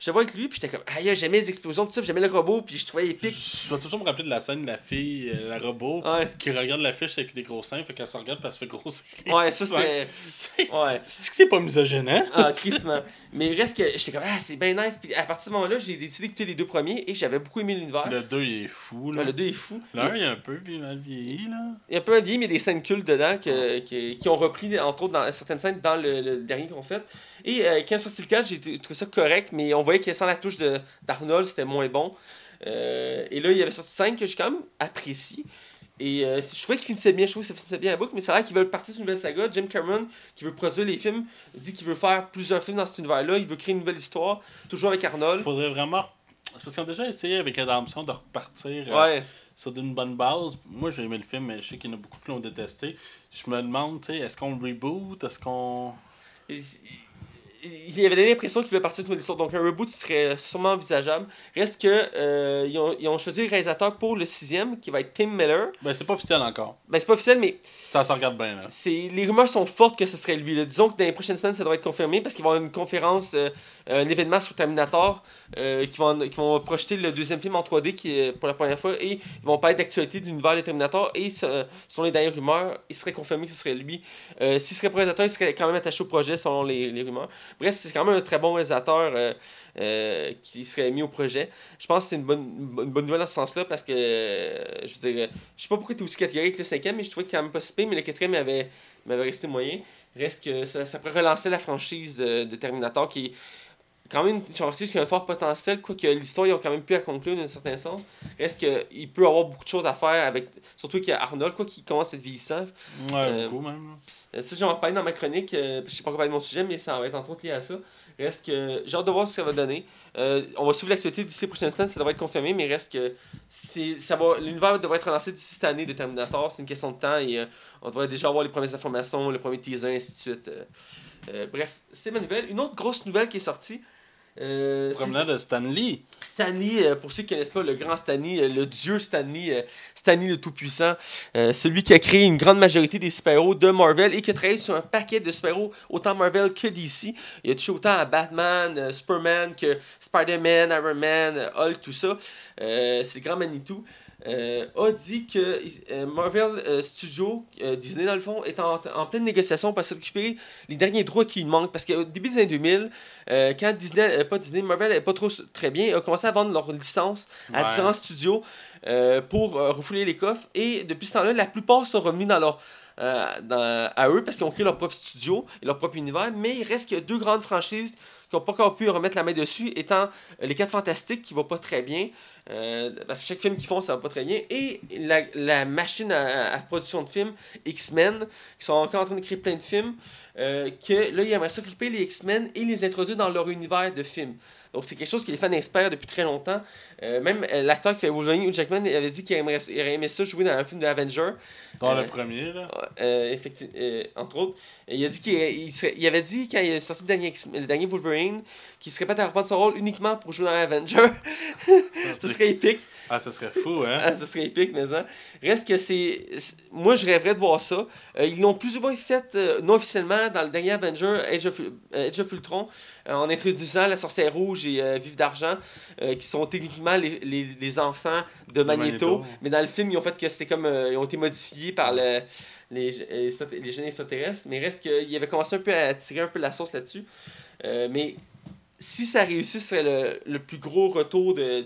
Je vois avec lui, puis j'étais comme, aïe, j'aimais les explosions, tout ça, j'aimais le robot, puis je trouvais épique. Je vais toujours me rappeler de la scène de la fille, la robot, ouais, qui regarde l'affiche avec des gros seins, fait qu'elle se regarde, parce qu'elle se fait grossir. Ouais, ça c'est. Ouais. C'est que c'est pas misogyne, hein? Ah, tristement. Mais reste que j'étais comme, ah, c'est bien nice, puis à partir de ce moment-là, j'ai décidé d'écouter les deux premiers, et j'avais beaucoup aimé l'univers. Le 2, il est fou, là. Ouais, le 2 est fou. L'un, il est un peu mal vieilli, là. Il est un peu mal vieilli, mais des scènes cultes dedans qui ont repris, entre autres, dans certaines scènes dans le dernier qu'on fait. Et 1564, j'ai trouvé ça correct, mais on voyait que sans la touche d'Arnold, c'était moins bon. Et là, il y avait sorti 5 que j'ai quand même apprécié. Et je trouvais qu'il finissait bien, je trouvais que ça finissait bien la boucle, mais ça a l'air qu'ils veulent partir sur une nouvelle saga. Jim Cameron, qui veut produire les films, dit qu'il veut faire plusieurs films dans cet univers-là. Il veut créer une nouvelle histoire, toujours avec Arnold. Faudrait vraiment... Parce qu'on a déjà essayé avec Adamson de repartir sur une bonne base. Moi, j'ai aimé le film, mais je sais qu'il y en a beaucoup qui l'ont détesté. Je me demande, tu sais, est-ce qu'on reboot? Est-ce qu'on... Il avait donné l'impression qu'il voulait partir sur une histoire, donc un reboot serait sûrement envisageable. Reste que ils ont choisi le réalisateur pour le 6e, qui va être Tim Miller. Ben c'est pas officiel encore. Ben c'est pas officiel, mais... Ça se regarde bien, là. Les rumeurs sont fortes que ce serait lui. Là. Disons que dans les prochaines semaines, ça devrait être confirmé, parce qu'il va y avoir une conférence, un événement sur Terminator, qui vont projeter le 2e film en 3D pour la première fois, et ils vont parler d'actualité de l'univers de Terminator, et selon les dernières rumeurs, il serait confirmé que ce serait lui. S'il serait réalisateur, il serait quand même attaché au projet, selon les rumeurs. Bref, c'est quand même un très bon réalisateur qui serait mis au projet. Je pense que c'est une bonne nouvelle dans ce sens-là parce que, je veux dire, je sais pas pourquoi tu es aussi catégorique que le 5e, mais je trouvais qu'il quand même pas si pire, mais le 4e m'avait resté moyen. Reste que ça pourrait relancer la franchise de Terminator qui est quand même une franchise qui a un fort potentiel, quoique l'histoire, ils ont quand même pu la conclure d'un certain sens. Reste qu'il peut avoir beaucoup de choses à faire, avec surtout qu'il y a Arnold, quoi, qui commence à être vieillissant. Ouais, beaucoup même. Ça, j'en parle dans ma chronique, je sais pas quoi parler de mon sujet, mais ça va être entre autres lié à ça. Reste que j'ai hâte de voir ce que ça va donner. On va suivre l'actualité d'ici les prochaines semaines, ça devrait être confirmé, mais reste que l'univers devrait être relancé d'ici cette année de Terminator, c'est une question de temps et on devrait déjà avoir les premières informations, le premier teaser, ainsi de suite. Bref, c'est ma nouvelle. Une autre grosse nouvelle qui est sortie. Promenant de Stan Lee. Stan Lee, pour ceux qui ne connaissent pas, le grand Stan Lee, le dieu Stan Lee, Stan Lee le tout-puissant, celui qui a créé une grande majorité des super-héros de Marvel et qui a travaillé sur un paquet de super-héros, autant Marvel que DC. Il a touché autant à Batman, Superman, que Spider-Man, Iron Man, Hulk, tout ça. C'est le grand Manitou. A dit que Marvel Studios, Disney dans le fond, est en pleine négociation pour récupérer les derniers droits qui lui manquent. Parce qu'au début des années 2000, quand Marvel n'allait pas trop très bien, a commencé à vendre leurs licences à différents studios pour refouler les coffres. Et depuis ce temps-là, la plupart sont revenus dans leur... à eux parce qu'ils ont créé leur propre studio et leur propre univers, mais il reste qu'il y a deux grandes franchises qui n'ont pas encore pu remettre la main dessus, étant les 4 Fantastiques qui ne vont pas très bien, parce que chaque film qu'ils font ça va pas très bien, et la machine à production de films, X-Men, qui sont encore en train de créer plein de films, que là ils aimeraient ça clipper les X-Men et les introduire dans leur univers de films. Donc c'est quelque chose que les fans espèrent depuis très longtemps. Même l'acteur qui fait Wolverine, Hugh Jackman, il avait dit qu'il aurait aimé ça jouer dans un film de Avenger. Dans le premier, là. Effectivement, entre autres. Il a dit qu'il avait dit quand il a sorti le dernier Wolverine qu'il serait prêt à reprendre son rôle uniquement pour jouer dans Avenger. Ça serait épique. Ah, ça serait fou, hein? Ah, ça serait épique, mais hein. Reste que c'est... Moi, je rêverais de voir ça. Ils l'ont plus ou moins fait non officiellement dans le dernier Avenger, Age of Ultron, en introduisant la sorcière rouge et Vive d'argent, qui sont techniquement les enfants de Magneto. Mais dans le film, ils ont fait que c'est comme... ils ont été modifiés par les génies extraterrestres. Mais reste qu'ils avaient commencé un peu à tirer un peu la sauce là-dessus. Mais... Si ça réussit, ce serait le plus gros retour de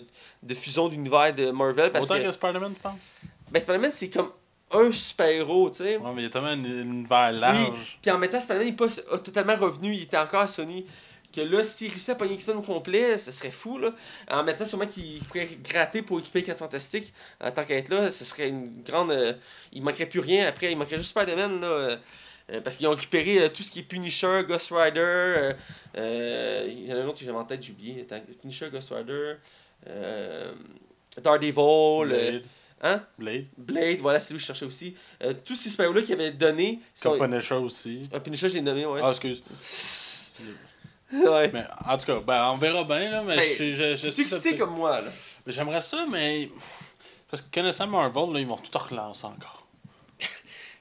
fusion d'univers de Marvel. Parce que Spider-Man, tu penses? Ben, Spider-Man, c'est comme un super-héros, tu sais. Ouais, mais il y a tellement un univers large. Oui, puis en même temps, Spider-Man n'est pas totalement revenu, il était encore à Sony. Que là, s'il réussissait à pogner X-Men au complet, ce serait fou, là. En même temps, sûrement qu'il pourrait gratter pour équiper les 4 Fantastiques. En tant qu'être là, ce serait une grande... il manquerait plus rien après, il manquerait juste Spider-Man, là. Parce qu'ils ont récupéré tout ce qui est Punisher, Ghost Rider... il y en a un autre que j'avais en tête, j'ai oublié. Punisher, Ghost Rider... Daredevil... Blade. Hein? Blade, voilà, c'est lui que je cherchais aussi. Tous ces super-héros-là qu'ils avaient donné... Comme Punisher aussi. Punisher, je l'ai nommé, ouais. Ah, excuse. Ouais. Mais, en tout cas, ben, on verra bien, là, mais je suis excité comme moi, là. Mais j'aimerais ça, mais... Parce que connaissant Marvel, là, ils vont tout relancer encore.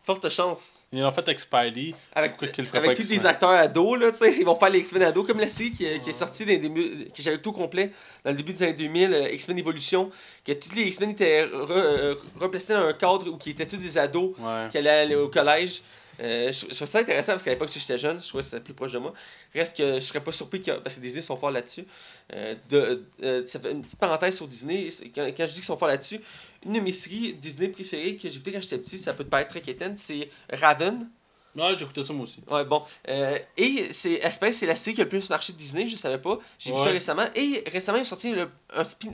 Forte chance. Ils l'ont fait avec Spidey. Avec tous les acteurs ados, là, tu sais, ils vont faire les X-Men ados, comme la série qui est sortie des débuts, que j'avais tout complet, dans le début des années 2000, X-Men Evolution, que tous les X-Men étaient replacés dans un cadre où ils étaient tous des ados, ouais, qui allaient au collège. Je trouve ça intéressant parce qu'à l'époque, j'étais jeune, je trouvais ça plus proche de moi. Reste que je serais pas surpris, parce que Disney sont forts là-dessus. Ça fait une petite parenthèse sur Disney. Quand je dis qu'ils sont forts là-dessus, une de mes séries Disney préférées que j'ai écoutée quand j'étais petit, ça peut te paraître très quétaine, c'est Raven. Ouais, j'écoutais ça moi aussi. Ouais, bon. Et c'est la série qui a le plus marché de Disney, je savais pas. J'ai vu ça récemment. Et récemment, ils ont sorti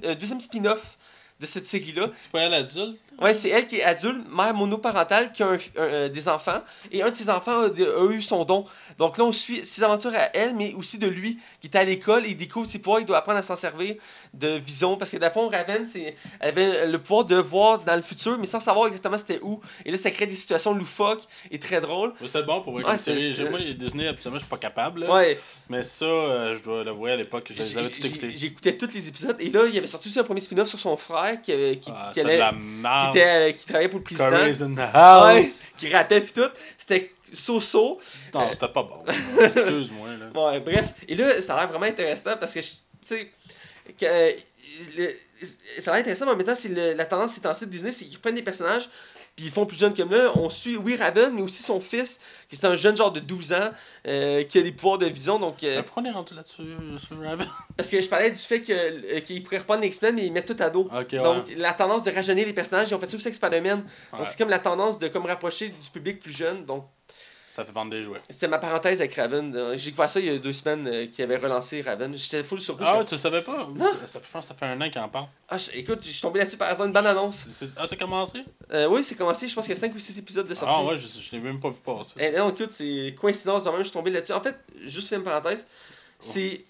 un deuxième spin-off de cette série-là. C'est pas elle adulte? Ouais, c'est elle qui est adulte, mère monoparentale, qui a des enfants, et un de ses enfants a eu son don. Donc là, on suit ses aventures à elle, mais aussi de lui, qui était à l'école, et il découvre ses pouvoirs, il doit apprendre à s'en servir de vision, parce que d'un fond, Raven, elle avait le pouvoir de voir dans le futur, mais sans savoir exactement c'était où. Et là, ça crée des situations loufoques et très drôles. Ouais, c'était bon pour voir une série. Moi, Disney, absolument, je suis pas capable. Là. Ouais. Mais ça, je dois l'avouer, à l'époque, je les avais tout écoutés. J'écoutais tous les épisodes, et là, il avait sorti aussi un premier spin-off sur son frère, qui travaillait pour le président, qui rappait puis tout, c'était so-so. Non, c'était pas bon. Excuse-moi là. Ouais, bref, et là ça a l'air vraiment intéressant parce que tu sais ça a l'air intéressant, mais en même temps c'est la tendance ces temps-ci de Disney, c'est qu'ils prennent des personnages puis ils font plus jeunes comme là. On suit, oui, Raven, mais aussi son fils, qui est un jeune genre de 12 ans, qui a des pouvoirs de vision. Donc, pourquoi on est rendu là-dessus, sur Raven? Parce que je parlais du fait qu'ils pourraient reprendre les X-Men et ils mettent tout à dos. Okay, ouais. Donc, la tendance de rajeunir les personnages, ils ont fait ça avec Spider-Man. Ouais. Donc, c'est comme la tendance de comme rapprocher du public plus jeune. Donc, ça fait vendre des jouets. C'est ma parenthèse avec Raven. J'ai découvert ça il y a 2 semaines, qu'ils avaient relancé Raven. J'étais full surpris. Ah, tu le savais pas? Non? Je pense que ça fait 1 an qu'ils en parlent. Ah, écoute, je suis tombé là-dessus par exemple, une bonne annonce. C'est commencé? Oui, c'est commencé. Je pense qu'il y a 5 ou 6 épisodes de sortie. Ah ouais, je l'ai même pas vu passer. Non, écoute, c'est coïncidence de même, je suis tombé là-dessus. En fait, juste faire une parenthèse, c'est...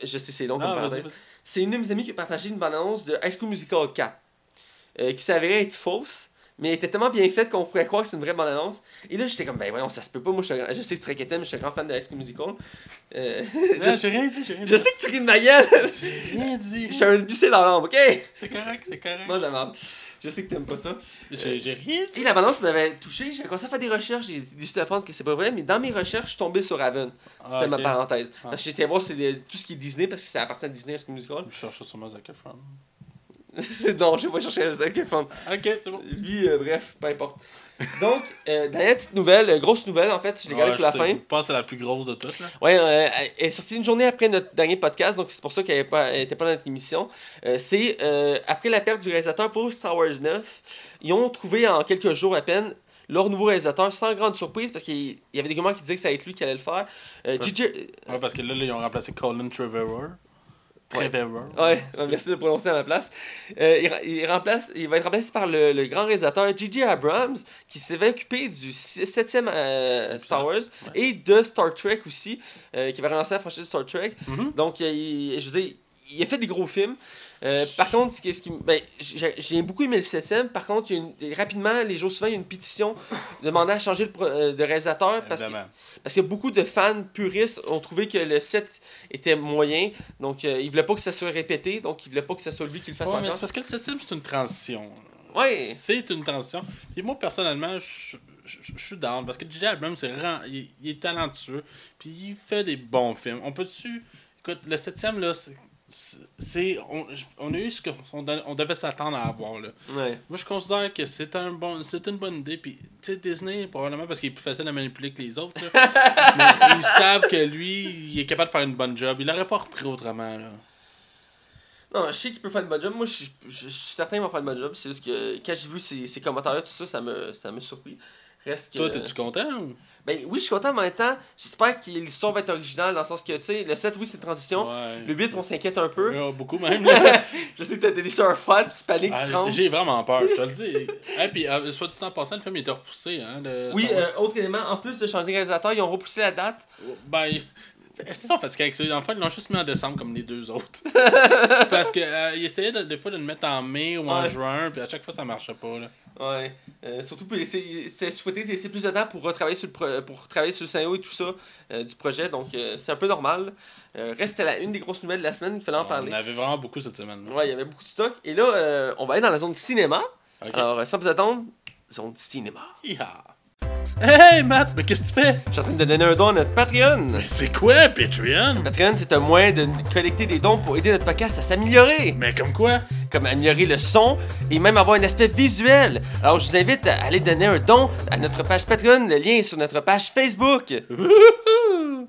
Je sais, c'est long comme parenthèse. Vas-y. C'est une de mes amies qui a partagé une bonne annonce de High School Musical 4, qui s'avérait être fausse. Mais elle était tellement bien faite qu'on pourrait croire que c'est une vraie bande-annonce. Et là, j'étais comme, ben voyons, ça se peut pas. Moi, je sais que c'est très quétaine, mais je suis un grand fan de High School Musical. J'ai rien dit. Je sais que tu ris de ma gueule. J'ai rien dit. Je suis un bucé dans l'ombre, OK? C'est correct. Moi, de la merde. Je sais que t'aimes pas ça. J'ai rien dit. Et la bande-annonce m'avait touché. J'ai commencé à faire des recherches. J'ai décidé d'apprendre que c'est pas vrai. Mais dans mes recherches, je suis tombé sur Raven. C'était ma parenthèse. Parce que j'étais voir tout ce qui est Disney, parce que ça appartient à Disney, High School Musical. Je cherche sûrement Zac Efron. Non, je vais pas chercher Zac Efron. OK, c'est bon. Lui, bref, peu importe. Donc, dernière petite nouvelle, grosse nouvelle en fait, je l'ai gardée pour la fin. Je pense que c'est la plus grosse de toutes. Là. Ouais, elle est sortie une journée après notre dernier podcast, donc c'est pour ça qu'elle n'était pas dans notre émission. C'est après la perte du réalisateur pour Star Wars 9, ils ont trouvé en quelques jours à peine leur nouveau réalisateur, sans grande surprise, parce qu'il y avait des commentaires qui disaient que ça allait être lui qui allait le faire. Parce que là, ils ont remplacé Colin Trevorrow. Merci de le prononcer à ma place. Il va être remplacé par le grand réalisateur J.J. Abrams, qui s'est occupé du 7e Star Wars et de Star Trek aussi, qui va relancer la franchise de Star Trek. Mm-hmm. Donc, je veux dire, il a fait des gros films. Par contre, j'ai beaucoup aimé le 7e. Par contre, rapidement, les jours suivants, il y a une pétition demandant à changer de réalisateur parce que beaucoup de fans puristes ont trouvé que le 7 était moyen. Donc, ils ne voulaient pas que ça soit répété. Donc, ils ne voulaient pas que ça soit lui qui le fasse encore. Mais c'est parce que le 7e, c'est une transition. Ouais. C'est une transition. Et moi, personnellement, je suis down parce que J.J. Abrams, il est talentueux. Puis, il fait des bons films. On peut-tu... Écoute, le 7e, là, on a eu ce qu'on devait s'attendre à avoir là. Ouais. Moi je considère que c'est une bonne idée, puis tu sais Disney probablement parce qu'il est plus facile à manipuler que les autres là, mais ils savent que lui il est capable de faire une bonne job, il l'aurait pas repris autrement là. Non, je sais qu'il peut faire de bon job. Moi, je suis certain qu'il va faire de bon job. C'est juste que quand j'ai vu ces commentaires-là, tout ça, ça me surprit. Reste que... Toi, t'es-tu content? Ben oui, je suis content, mais en même temps, j'espère que l'histoire va être originale, dans le sens que, tu sais, le 7, oui, c'est une transition. Ouais. Le 8, on s'inquiète un peu. Ouais, beaucoup, même. Je sais que t'as des sueurs froides, puis tu paniques, tu trembles. J'ai vraiment peur, je te le dis. Hey, puis, soit du temps passant, le film, il était repoussé. Hein, oui, autre élément, en plus de changer de réalisateur, ils ont repoussé la date. Ben... Est-ce qu'ils sont fatigués avec ça? En fait, ils l'ont juste mis en décembre comme les deux autres. Parce qu'ils essayaient des fois de le mettre en mai ou en juin, puis à chaque fois ça marchait pas. Là. Ouais. Surtout, c'est souhaité laisser plus de temps pour travailler sur le scénario et tout ça du projet, donc c'est un peu normal. Reste une des grosses nouvelles de la semaine, il fallait en parler. On avait vraiment beaucoup cette semaine. Ouais, il y avait beaucoup de stock. Et là, on va aller dans la zone cinéma. Okay. Alors, sans plus attendre, zone cinéma. Yeah. Hey Matt, mais qu'est-ce que tu fais? Je suis en train de donner un don à notre Patreon. Mais c'est quoi Patreon? Patreon, c'est un moyen de collecter des dons pour aider notre podcast à s'améliorer. Mais comme quoi? Comme améliorer le son et même avoir un aspect visuel. Alors je vous invite à aller donner un don à notre page Patreon. Le lien est sur notre page Facebook. Wouhou!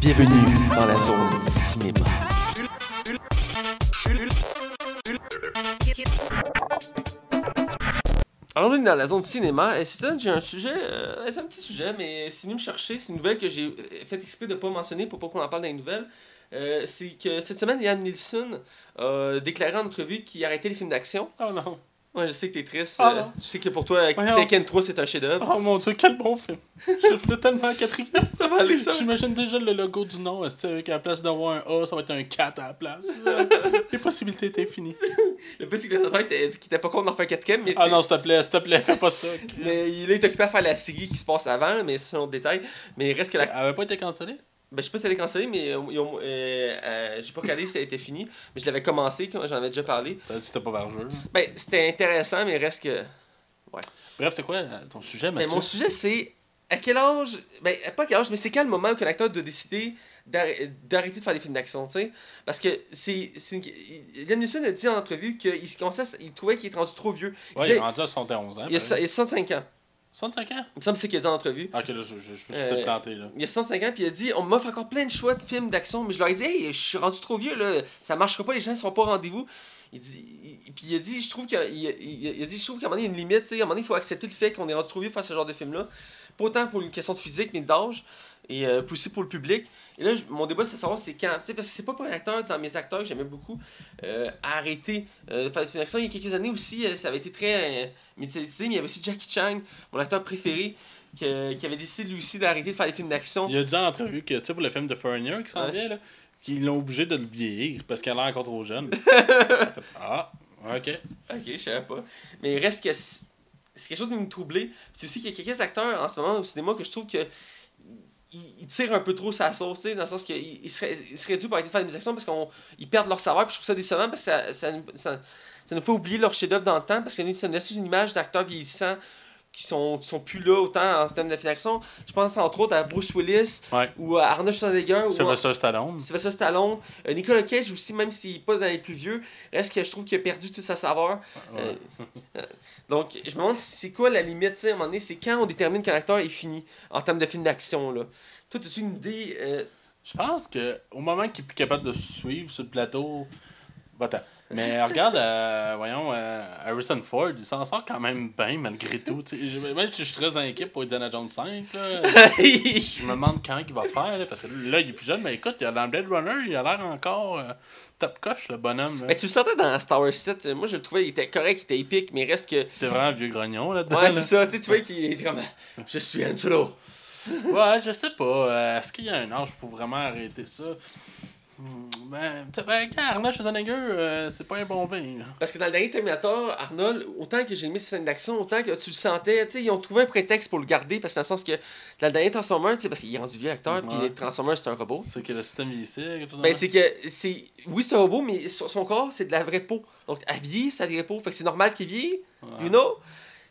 Bienvenue dans la zone cinéma. Alors, on est dans la zone cinéma, et c'est ça, j'ai un sujet, c'est un petit sujet, mais c'est venu me chercher, c'est une nouvelle que j'ai fait exprès de ne pas mentionner pour pas qu'on en parle dans les nouvelles. C'est que cette semaine, Liam Neeson a déclaré en entrevue qu'il arrêtait les films d'action. Oh non. Ouais, je sais que t'es triste. Oh je sais que pour toi, Tekken 3, c'est un chef-d'œuvre. Oh mon dieu, quel bon film. Je le tellement à 4e. Ça va aller, ça. J'imagine déjà le logo du nom, avec à la place d'avoir un A, ça va être un 4 à la place. Les possibilités étaient finies. Le plus, c'est que le qu'il était pas content d'en faire 4e, mais non, s'il te plaît, fais pas ça. Mais il est occupé à faire la série qui se passe avant, là, mais c'est un autre détail. Mais il reste que la... Elle avait pas été cancellée? Ben, je sais pas si elle est cancellée, mais j'ai pas regardé si elle était finie. Mais je l'avais commencé, j'en avais déjà parlé. C'était pas par jeu. Ben, c'était intéressant, mais il reste que. Ouais. Bref, c'est quoi ton sujet, Mathieu? Ben, mon sujet, c'est à quel âge. Ben, pas à quel âge, mais c'est quand le moment que l'acteur doit décider d'arrêter de faire des films d'action, tu sais. Parce que Liam Neeson a dit en entrevue qu'il trouvait qu'il était rendu trop vieux. Il disait, il est rendu à 71 ans. Il a 65 ans. 65 ans? Il me semble que c'est ce qu'il a dit en entrevue. Ok, là, je me suis peut-être planté. Là. Il a 65 ans, puis il a dit on m'offre encore plein de choix de films d'action, mais je leur ai dit hey, je suis rendu trop vieux, là, ça marchera pas, les gens ne seront pas au rendez-vous. Il a dit je trouve qu'à un moment donné, il y a une limite, tu sais, à un moment donné, il faut accepter le fait qu'on est rendu trop vieux pour faire ce genre de film-là. Pas autant pour une question de physique, mais d'âge, et aussi pour le public. Et là, mon débat, c'est de savoir c'est quand. Tu sais, parce que c'est pas pour un acteur, dans mes acteurs que j'aimais beaucoup, à arrêter de faire des films d'action. Il y a quelques années aussi, ça avait été très médiatisé, mais il y avait aussi Jackie Chan, mon acteur préféré, qui avait décidé lui aussi d'arrêter de faire des films d'action. Il a dit en entrevue que, tu sais, pour le film de Foreigner qui s'en vient, là, qu'ils l'ont obligé de le vieillir parce qu'elle a l'air encore trop jeune. Ah, ok. Ok, je savais pas. Mais il reste que. C'est quelque chose qui me troublait. C'est aussi qu'il y a quelques acteurs en ce moment au cinéma que je trouve que ils tirent un peu trop sa sauce, dans le sens qu'ils se réduisent pour arrêter de faire des actions parce qu'ils perdent leur savoir. Puis je trouve ça décevant parce que ça nous fait oublier leur chef-d'œuvre dans le temps parce que ça nous laisse une image d'acteurs vieillissants qui sont plus là autant en termes de film d'action. Je pense entre autres à Bruce Willis ou à Arnold Schwarzenegger. Sylvester Stallone. Nicolas Cage aussi, même s'il n'est pas dans les plus vieux, reste que je trouve qu'il a perdu toute sa saveur. Ouais. Donc, je me demande c'est quoi la limite, tu sais, à un moment donné, c'est quand on détermine qu'un acteur est fini en termes de film d'action, là. Toi, as-tu une idée? Je pense que au moment qu'il est plus capable de suivre sur le plateau, va-t'en. Mais regarde, Harrison Ford, il s'en sort quand même bien malgré tout. Moi, je suis très inquiet pour Indiana Jones 5. Je me demande quand il va faire, là, parce que là, il est plus jeune. Mais écoute, dans Blade Runner, il a l'air encore top coche, le bonhomme. Là. Mais tu le sentais dans Star Wars 7. Moi, je le trouvais, il était correct, il était épique, mais reste que... T'es vraiment un vieux grognon là-dedans. Ouais, c'est ça. Tu vois qu'il est comme... Je suis Han Solo. Ouais, je sais pas. Est-ce qu'il y a un âge pour vraiment arrêter ça? Ben, tu sais, Arnold Schwarzenegger, c'est pas un bon vin. Parce que dans le dernier Terminator, Arnold, autant que j'ai aimé ses scènes d'action, autant que tu le sentais, tu sais, ils ont trouvé un prétexte pour le garder, parce que dans le sens que dans le dernier Transformers, tu sais, parce qu'il est rendu vieux acteur, puis le Transformers, c'est un robot. C'est que le système vieillissait, quelque chose. Ben, c'est que, oui, c'est un robot, mais son corps, c'est de la vraie peau. Donc, elle vieillit, c'est de la vraie peau. Fait que c'est normal qu'il vieille, you know?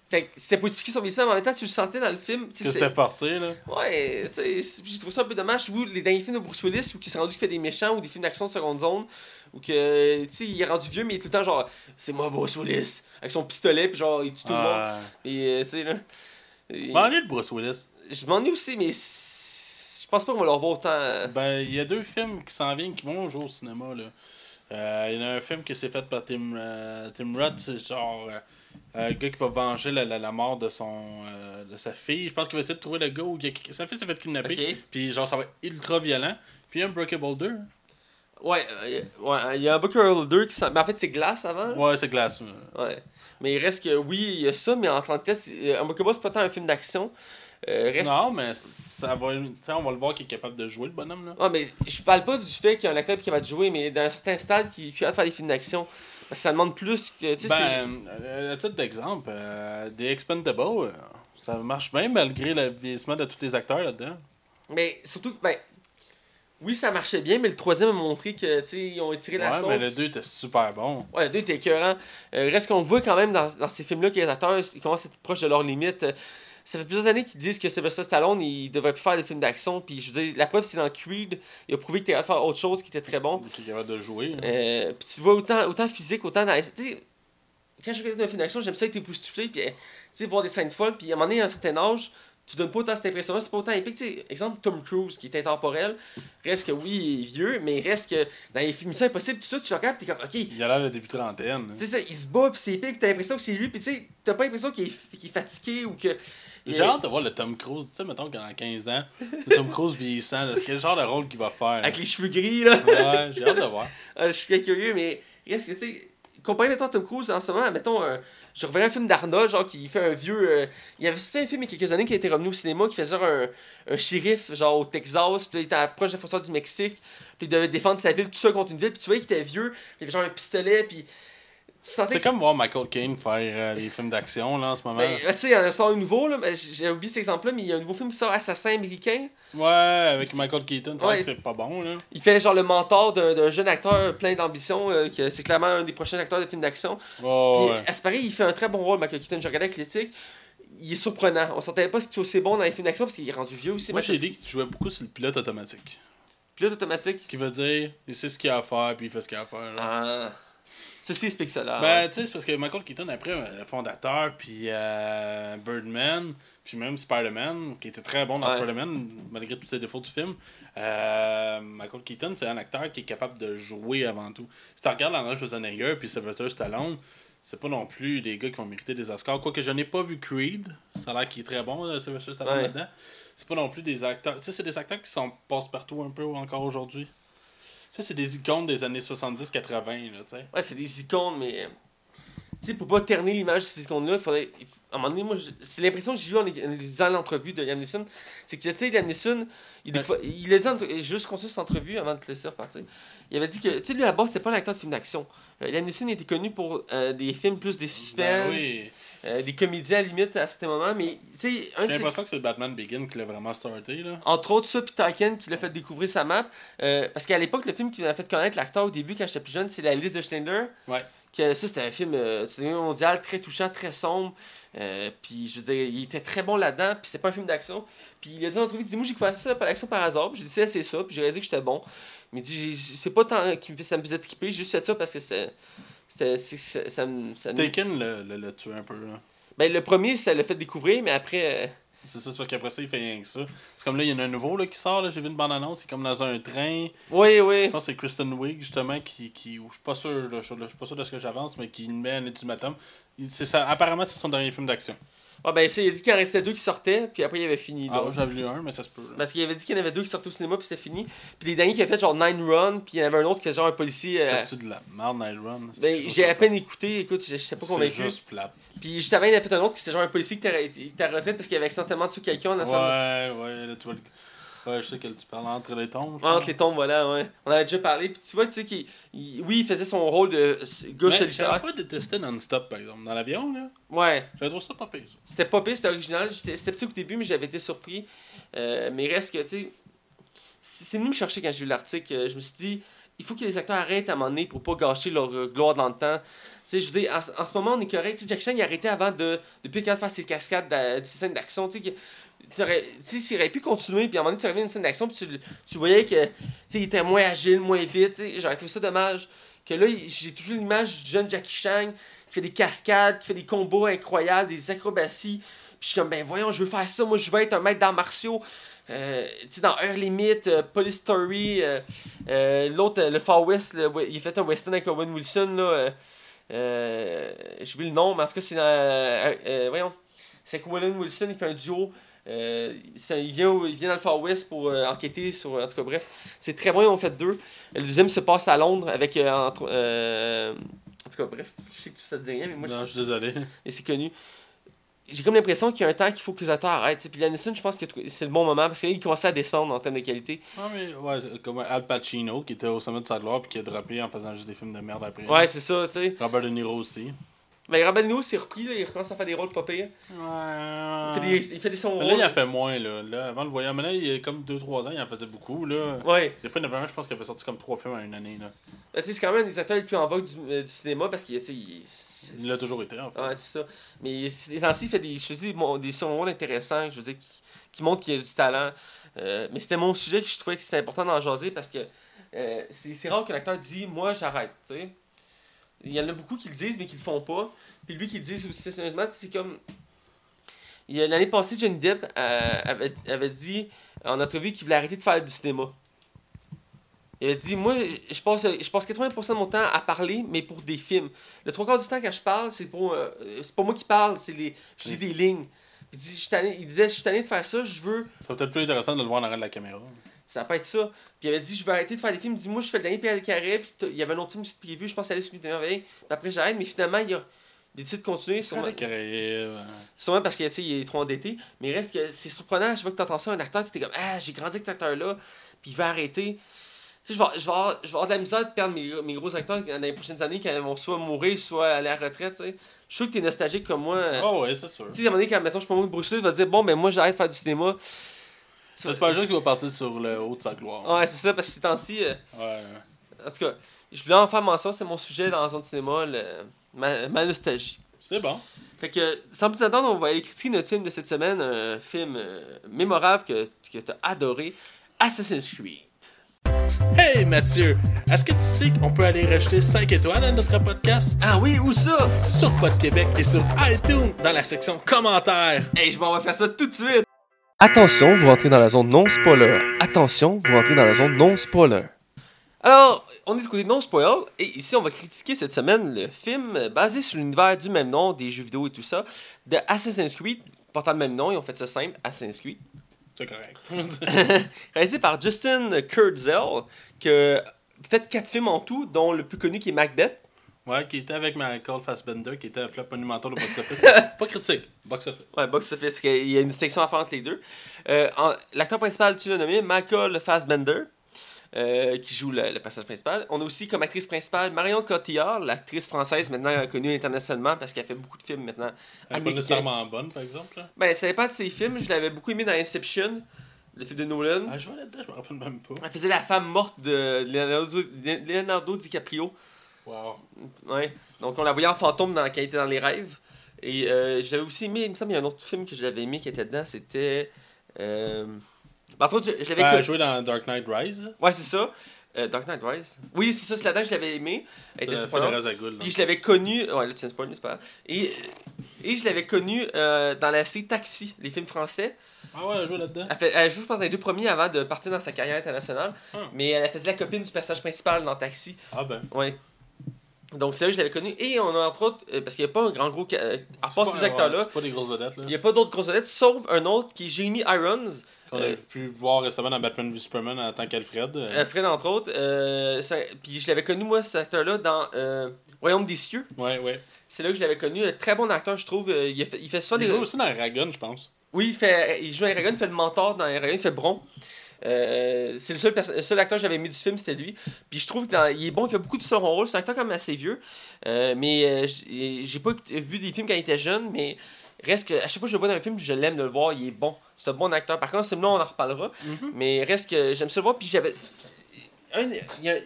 Fait que c'était pour expliquer son vieillissement, mais en même temps, tu le sentais dans le film. Que c'était forcé, là. Ouais, j'ai trouvé ça un peu dommage. Où les derniers films de Bruce Willis, où il s'est rendu qu'il fait des méchants, ou des films d'action de seconde zone, ou que, tu sais, il est rendu vieux, mais il est tout le temps genre, c'est moi Bruce Willis, avec son pistolet, puis genre, il tue tout le monde. Et, tu sais, là. Je m'ennuie de Bruce Willis. Je m'ennuie aussi, mais je pense pas qu'on va le revoir autant. Ben, il y a deux films qui s'en viennent qui vont jouer au cinéma, là. Il y en a un film qui s'est fait par Tim Roth, c'est genre le gars qui va venger la mort de sa fille. Je pense qu'il va essayer de trouver le gars où sa fille s'est fait kidnapper, okay. Puis genre ça va être ultra violent. Puis il y a un Unbreakable 2. Ouais, il y a un Unbreakable 2 qui s'en... Mais en fait c'est Glass avant. Ouais, c'est Glass. Ouais. Mais il reste que, oui, il y a ça, mais en tant que tel, Unbreakable c'est pas tant un film d'action. Non, mais ça va, on va le voir qu'il est capable de jouer, le bonhomme. Là. Ouais, mais je parle pas du fait qu'il y a un acteur qui va jouer, mais dans un certain stade qui peut faire des films d'action. Parce que ça demande plus que. À titre d'exemple, des Expendables, ça marche bien malgré le vieillissement de tous les acteurs là-dedans. Mais surtout que. Oui, ça marchait bien, mais le troisième a montré que ils ont étiré la sauce. Ouais, mais le 2 était super bon. Ouais, le 2 était écœurant. Reste qu'on voit quand même dans ces films-là que les acteurs ils commencent à être proches de leurs limites. Ça fait plusieurs années qu'ils disent que Sylvester Stallone, il devrait plus faire des films d'action. Puis je veux dire, la preuve, c'est dans Creed. Il a prouvé qu'il était capable de faire autre chose qui était très bon. Qu'il était capable de jouer. Puis tu vois, autant physique, autant dans. T'sais, quand je regarde un film d'action, j'aime ça être époustouflé. Puis, tu sais, voir des scènes folles. Puis à un moment donné, à un certain âge, tu donnes pas autant cette impression-là. C'est pas autant épique. T'sais, exemple, Tom Cruise, qui est intemporel. Reste que, oui, il est vieux, mais il reste que dans les films, c'est impossible. Tout ça, tu le regardes, t'es comme, OK. Il a l'air de début trentaine. Tu sais, ça, il se bat, puis c'est épique, puis t'as l'impression que c'est lui. Puis tu sais, t'as pas l'impression qu'il est fatigué ou que. J'ai hâte de voir le Tom Cruise, tu sais, mettons que dans 15 ans, le Tom Cruise vieillissant, là, c'est quel genre de rôle qu'il va faire. Là. Avec les cheveux gris, là. Ouais, j'ai hâte de voir. Je suis très curieux, mais reste que, tu sais, comparé, mettons, à Tom Cruise en ce moment, mettons, je reverrai un film d'Arnold, genre, qui fait un vieux. Il y avait un film il y a quelques années qui a été revenu au cinéma, qui faisait genre un shérif, genre, au Texas, puis il était proche de la frontière du Mexique, puis il devait défendre sa ville, tout ça contre une ville, puis tu voyais qu'il était vieux, il avait genre un pistolet, puis. C'est comme voir Michael Caine faire les films d'action là en ce moment. Ben, il y en a sort un nouveau, là, j'ai oublié cet exemple-là, mais il y a un nouveau film qui sort, Assassin américain. Ouais, avec Michael Keaton, ouais, c'est pas bon. Là. Il fait genre le mentor d'un jeune acteur plein d'ambition, que c'est clairement un des prochains acteurs de films d'action. Oh, puis, à ce pareil, il fait un très bon rôle, Michael Keaton. Je regardais la critique, il est surprenant. On s'entendait pas si tu es aussi bon dans les films d'action parce qu'il est rendu vieux aussi. Moi, j'ai dit qu'il jouait beaucoup sur le pilote automatique. Pilote automatique? Qui veut dire, il sait ce qu'il a à faire, puis il fait ce qu'il a à faire. Là. Ah. Ceci explique cela. Ben, tu sais, c'est parce que Michael Keaton, après, le fondateur, puis Birdman, puis même Spider-Man, qui était très bon dans Spider-Man, malgré tous ses défauts du film, Michael Keaton, c'est un acteur qui est capable de jouer avant tout. Si tu regardes Arnold Schwarzenegger, puis Sylvester Stallone, c'est pas non plus des gars qui vont mériter des Oscars. Quoique, je n'ai pas vu Creed, ça a l'air qu'il est très bon, là, Sylvester Stallone, là-dedans. C'est pas non plus des acteurs. Tu sais, c'est des acteurs qui sont passe-partout un peu encore aujourd'hui. Ça, c'est des icônes des années 70-80, là, tu sais. Ouais, c'est des icônes, mais... tu sais, pour pas terner l'image de ces icônes-là, il faudrait... À un moment donné, moi, c'est l'impression que j'ai eue en lisant l'entrevue de Liam Neeson. C'est que, tu sais, Liam Neeson, il a dit... Juste qu'on suit cette entrevue avant de te laisser repartir. Il avait dit que, tu sais, lui, à la base, c'était pas un acteur de film d'action. Liam Neeson était connu pour des films plus des suspens, des comédies à la limite à certains moments, mais tu sais... J'ai l'impression que c'est Batman Begin qui l'a vraiment starté, là. Entre autres, ça, puis Taken qui l'a fait découvrir sa map. Parce qu'à l'époque, le film qui m'a fait connaître l'acteur au début, quand j'étais plus jeune, c'est La Liste de Schindler. Ouais. Que, ça, c'était un film mondial, très touchant, très sombre. Puis, je veux dire, il était très bon là-dedans, puis c'est pas un film d'action. Puis, il a dit dans l'entrevue, il dit, moi, j'ai fait ça par l'action par hasard. Puis, j'ai dit, c'est ça, puis j'ai réalisé que j'étais bon. Mais il dit, c'est pas tant que ça me faisait triper, j'ai juste fait ça parce que c'est... Taken le tue un peu là. Ben le premier ça l'a fait découvrir mais après c'est parce qu'après ça il fait rien que ça. C'est comme là il y en a un nouveau là qui sort là, j'ai vu une bande annonce, c'est comme dans un train. Oui. Je pense que c'est Kristen Wiig justement qui je suis pas sûr là, je suis pas sûr de ce que j'avance mais qui met un ultimatum. C'est ça, apparemment c'est son dernier film d'action. Ah ben il a dit qu'il en restait deux qui sortaient puis après il avait fini donc. Ah, j'avais lu un mais ça se peut. Là. Parce qu'il avait dit qu'il y en avait deux qui sortaient au cinéma puis c'était fini. Puis les derniers qui avaient fait genre Nine Run puis il y en avait un autre qui faisait genre un policier. C'était de la merde Nine Run. Ben j'ai à peine écouté, écoute, je sais pas convaincu. C'est juste plate. Puis juste avant il a fait un autre qui c'était genre un policier qui t'a refait parce qu'il avait accidentellement tué quelqu'un en ensemble. Ouais, là tu vois le... Ouais, je sais que tu parles entre les tombes. Entre les tombes, voilà, ouais. On avait déjà parlé. Puis tu vois, tu sais, il faisait son rôle de gars solitaire. J'avais pas détesté Non-Stop, par exemple. Dans l'avion, là. Ouais. J'avais trouvé ça pas pire, ça. C'était pas pire, c'était original. C'était petit au début, mais j'avais été surpris. Mais reste que, tu sais, c'est venu me chercher quand j'ai lu l'article. Je me suis dit, il faut que les acteurs arrêtent à un moment donné pour pas gâcher leur gloire dans le temps. Tu sais, je veux dire, en ce moment, on est correct. Tu sais, Jack Chan, il arrêtait avant de plus faire ses cascades, ses scènes d'action, tu sais. S'il aurait pu continuer, puis à un moment donné, tu reviens une scène d'action, puis tu voyais que il était moins agile, moins vite. T'sais, j'aurais trouvé ça dommage. Que là, j'ai toujours l'image du jeune Jackie Chan qui fait des cascades, qui fait des combos incroyables, des acrobaties. Puis je suis comme, ben voyons, je veux faire ça, moi je veux être un maître d'arts martiaux. Tu sais, dans Earth Limit, Police Story, l'autre, le Far West, il a fait un western avec Owen Wilson, là. J'ai oublié le nom, mais en tout cas, c'est dans. Voyons, c'est que Owen Wilson, il fait un duo. Il vient dans le Far West pour enquêter sur. En tout cas, bref, c'est très bon, ils ont fait deux. Le deuxième se passe à Londres avec. En tout cas, bref, je sais que ça te dit rien, mais moi. Non, je suis désolé. Et c'est connu. J'ai comme l'impression qu'il y a un temps qu'il faut que les acteurs arrêtent. Puis Liam Neeson, je pense que c'est le bon moment parce qu'il commençait à descendre en termes de qualité. Ah, mais ouais, comme Al Pacino qui était au sommet de sa gloire puis qui a droppé en faisant juste des films de merde après. Ouais, c'est ça, tu sais. Robert De Niro aussi. Mais Robert De Niro s'est repris, là, il recommence à faire des rôles pas pires. Ouais. Il fait des sons. Là, il en fait moins, là. Avant le voyage, mais là, il y a comme 2-3 ans, il en faisait beaucoup, là. Ouais. Des fois, je pense qu'il avait sorti comme 3 films en une année, là. Ben, c'est quand même des acteurs les plus en vogue du cinéma parce qu'il il l'a toujours été, en fait. Ouais, c'est ça. Mais ces temps-ci, il fait des sons intéressants, je veux dire, qui montrent qu'il y a du talent. Mais c'était mon sujet que je trouvais que c'était important d'en jaser parce que c'est rare qu'un acteur dise « Moi, j'arrête », tu sais. Il y en a beaucoup qui le disent, mais qui le font pas. Puis lui qui le dit aussi, sérieusement, c'est comme... L'année passée, Johnny Depp avait dit en entrevue qu'il voulait arrêter de faire du cinéma. Il avait dit, moi, je passe 80% de mon temps à parler, mais pour des films. Le 3/4 du temps, quand je parle, c'est pas moi qui parle, je dis des lignes. Puis il disait, je suis tanné de faire ça, je veux... Ça va peut-être plus intéressant de le voir en arrière de la caméra. Ça peut être ça. Puis il avait dit, je vais arrêter de faire des films. Il dit, moi, je fais le dernier Pierre le Carré. Puis il y avait un autre film qui était prévu. Je pense à Alice Merveille. Puis après, j'arrête. Mais finalement, il a décidé de continuer. Sûrement parce qu'il est trop endetté. Mais il reste que c'est surprenant. Je vois que tu entends ça, un acteur, tu t'es comme, ah, j'ai grandi avec cet acteur-là. Puis il veut arrêter. Tu sais, je vais avoir de la misère de perdre mes gros acteurs dans les prochaines années quand ils vont soit mourir, soit aller à la retraite. Tu sais. Je suis sûr que t'es nostalgique comme moi. Ah oh, ouais, c'est sûr. Tu sais, à un moment donné, quand mettons, je peux mourir de Bruce Lee, il va dire, bon, ben moi, j'arrête de faire du cinéma. C'est pas un jeu qui va partir sur le haut de sa gloire. Ouais, c'est ça, parce que ces temps-ci... En tout cas, je voulais en faire mention, c'est mon sujet dans la zone de cinéma, ma nostalgie. C'est bon. Fait que, sans plus attendre, on va aller critiquer notre film de cette semaine, un film mémorable que t'as adoré, Assassin's Creed. Hey Mathieu, est-ce que tu sais qu'on peut aller rajouter 5 étoiles à notre podcast? Ah oui, où ça? Sur PodQuébec et sur iTunes, dans la section commentaires. Hey, je m'en vais faire ça tout de suite! Attention, vous rentrez dans la zone non-spoiler. Attention, vous rentrez dans la zone non-spoiler. Alors, on est du côté non-spoiler, et ici on va critiquer cette semaine le film basé sur l'univers du même nom, des jeux vidéo et tout ça, de Assassin's Creed, portant le même nom, ils ont fait ça simple, Assassin's Creed. C'est correct. Réalisé par Justin Kurzel, qui a fait 4 films en tout, dont le plus connu qui est Macbeth. Ouais, qui était avec Michael Fassbender, qui était un flop monumental au box-office. Pas critique, box-office. Ouais, box-office, il y a une distinction à faire entre les deux. L'acteur principal, tu l'as nommé, Michael Fassbender, qui joue le personnage principal. On a aussi comme actrice principale Marion Cotillard, l'actrice française maintenant connue internationalement parce qu'elle fait beaucoup de films maintenant. Elle n'est pas nécessairement bonne, par exemple. Là. Ben, ça dépend de ses films. Je l'avais beaucoup aimé dans Inception. Le film de Nolan. Ah, je vois là-dedans, je me rappelle même pas. Elle faisait la femme morte de Leonardo DiCaprio. Wow. Ouais. Donc on la voyait en fantôme quand elle était dans les rêves. Et j'avais aussi aimé, il me semble qu'il y a un autre film que j'avais aimé qui était dedans, c'était... Par contre, je l'avais... Elle a joué dans Dark Knight Rise. Ouais, c'est ça. Dark Knight Rise. Oui, c'est ça, c'est là-dedans que je l'avais aimé. Elle était surprenante. Puis je l'avais connu... Ouais, là tu ne sais pas, mais c'est pas grave. Et je l'avais connu dans la série Taxi, les films français. Ah ouais, elle joue là-dedans. Elle joue, je pense, dans les 2 premiers avant de partir dans sa carrière internationale. Mais elle faisait la copine du personnage principal dans Taxi. Ah ben. Ouais. Donc, c'est là que je l'avais connu. Et on a entre autres, parce qu'il n'y a pas un grand gros. À part ces acteurs-là. C'est pas des grosses vedettes, là. Il n'y a pas d'autres grosses vedettes, sauf un autre qui est Jeremy Irons. Qu'on a pu voir récemment dans Batman v Superman en tant qu'Alfred. Alfred, entre autres. Puis je l'avais connu, moi, cet acteur-là, dans Royaume des cieux. Ouais, ouais. C'est là que je l'avais connu. Très bon acteur, je trouve. Il fait souvent des. Il joue aussi dans Eragon, je pense. Oui, il joue dans Eragon, il fait le mentor dans Eragon, il fait Bron. C'est le seul acteur que j'avais mis du film, c'était lui. Puis je trouve qu'il est bon, il fait beaucoup de son rôle. C'est un acteur quand même assez vieux. Mais j'ai pas vu des films quand il était jeune, mais reste que à chaque fois que je le vois dans un film, je l'aime de le voir, il est bon. C'est un bon acteur. Par contre, ce film-là, on en reparlera. Mm-hmm. Mais reste que j'aime ça le voir. Puis j'avais. Il y a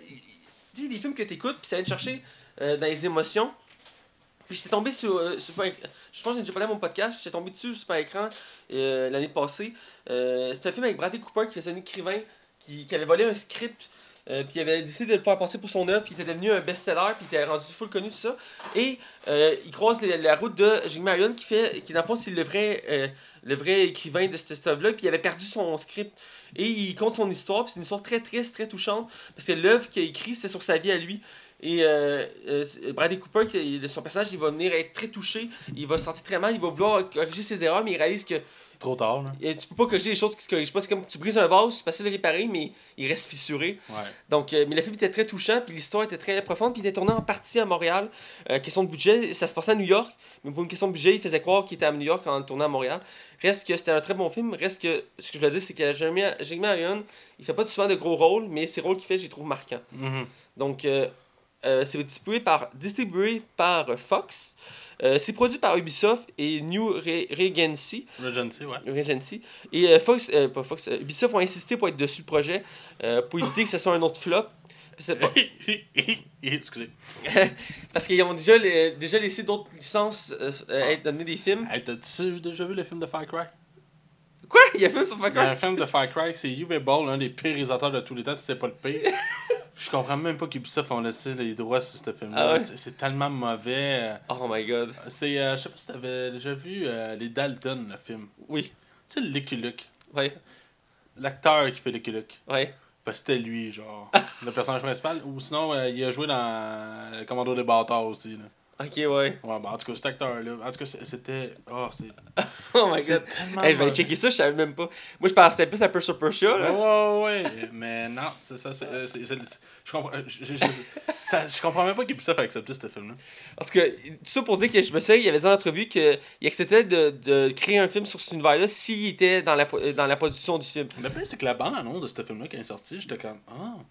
des films que t'écoutes, puis ça vient te chercher dans les émotions. Puis j'étais tombé sur je pense que j'ai déjà parlé à mon podcast, j'étais tombé dessus sur écran l'année passée. C'était un film avec Bradley Cooper qui faisait un écrivain qui avait volé un script Puis il avait décidé de le faire passer pour son œuvre, puis il était devenu un best-seller, puis il était rendu full connu, tout ça. Et il croise la route de Jim Marion, qui dans le fond, c'est le vrai écrivain de cette œuvre-là, puis il avait perdu son script. Et il compte son histoire, puis c'est une histoire très triste, très touchante, parce que l'œuvre qu'il a écrite, c'est sur sa vie à lui. Et Bradley Cooper, son personnage, il va venir être très touché, il va se sentir très mal, il va vouloir corriger ses erreurs, mais il réalise que... Trop tard, là. Tu peux pas corriger les choses qui se corrigent pas. C'est comme tu brises un vase, c'est facile de réparer, mais il reste fissuré. Ouais. Donc, mais le film était très touchant, puis l'histoire était très profonde, puis il était tourné en partie à Montréal. Question de budget, ça se passait à New York, mais pour une question de budget, il faisait croire qu'il était à New York en le tournant à Montréal. Reste que c'était un très bon film. Reste que, ce que je veux dire, c'est que Jeremy Irons, il fait pas souvent de gros rôles, mais ces rôles qu'il fait, je les trouve marquants. Mm-hmm. Donc, c'est distribué par Fox. C'est produit par Ubisoft et New Regency. Regency. Et Ubisoft ont insisté pour être dessus le projet, pour éviter que ce soit un autre flop. Excusez. Parce qu'ils ont déjà laissé d'autres licences être données des films. Hey, t'as-tu déjà vu le film de Far Cry? Quoi? Il y a un film sur Far Cry? Il y a un film de Far Cry, c'est Uwe Boll, l'un des pires réalisateurs de tous les temps, si c'est pas le pire. Je comprends même pas qu'Ubisoft ont laissé les droits sur ce film-là. Ah ouais? C'est tellement mauvais. Oh my god. Je sais pas si t'avais déjà vu les Dalton, le film. Oui. Tu sais, Lucky Luke. Ouais. L'acteur qui fait Lucky Luke. Ouais. Bah, c'était lui, genre. Le personnage principal. Ou sinon, il a joué dans Le Commando des Bâtards aussi, là. Ok, ouais. Ouais, bah, en tout cas, cet acteur-là. En tout cas, c'était. Oh, c'est. Oh my god. Hey, je vais aller checker ça, je savais même pas. Moi, je pensais plus à Perso Persia, là. Ouais. Mais non, c'est ça. Je comprends même pas qu'il puisse accepter ce film-là. Parce que, tout ça pour dire que je me souviens, il avait dit en entrevue qu'il acceptait de créer un film sur cet univers-là s'il était dans la production du film. Le pire, c'est que la bande-annonce de ce film-là qui est sortie, j'étais comme. Oh.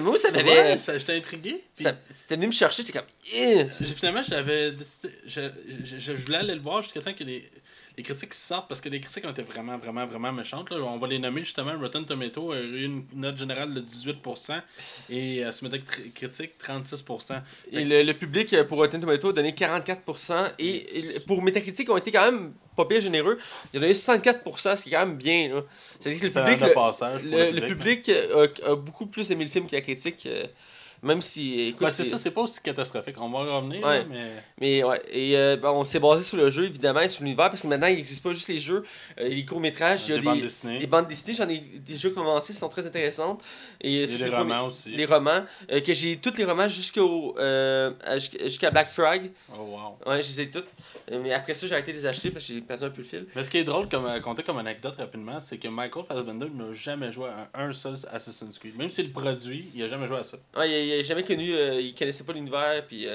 Moi, ça m'avait. Ouais, j'étais intrigué. C'était venu me chercher, j'étais comme. Finalement, j'avais décidé. Je voulais aller le voir jusqu'à temps que les critiques sortent, parce que les critiques ont été vraiment, vraiment, vraiment méchantes. Là. On va les nommer justement. Rotten Tomato a eu une note générale de 18% et Metacritic critique 36%. Et le public pour Rotten Tomato a donné 44% et pour Metacritic ont été quand même pas pire généreux. Il a donné 64%, ce qui est quand même bien. Là. C'est-à-dire que le public a beaucoup plus aimé le film que la critique. Même si. Écoute, ben c'est ça, c'est pas aussi catastrophique. On va en revenir. Ouais. Là, mais ouais. Et on s'est basé sur le jeu, évidemment, et sur l'univers, parce que maintenant, il n'existe pas juste les jeux, les courts-métrages, il y a des bandes dessinées. J'en ai déjà commencé, sont très intéressantes. Et les romans aussi. Les romans. Que j'ai tous les romans jusqu'à Black Flag. Oh, wow. Ouais, je les ai tous. Mais après ça, j'ai arrêté de les acheter parce que j'ai perdu un peu le fil. Mais ce qui est drôle, comme anecdote rapidement, c'est que Michael Fassbender n'a jamais joué à un seul Assassin's Creed. Même s'il le produit, il n'a jamais joué à ça. Ouais, il n'a jamais connu, il connaissait pas l'univers, puis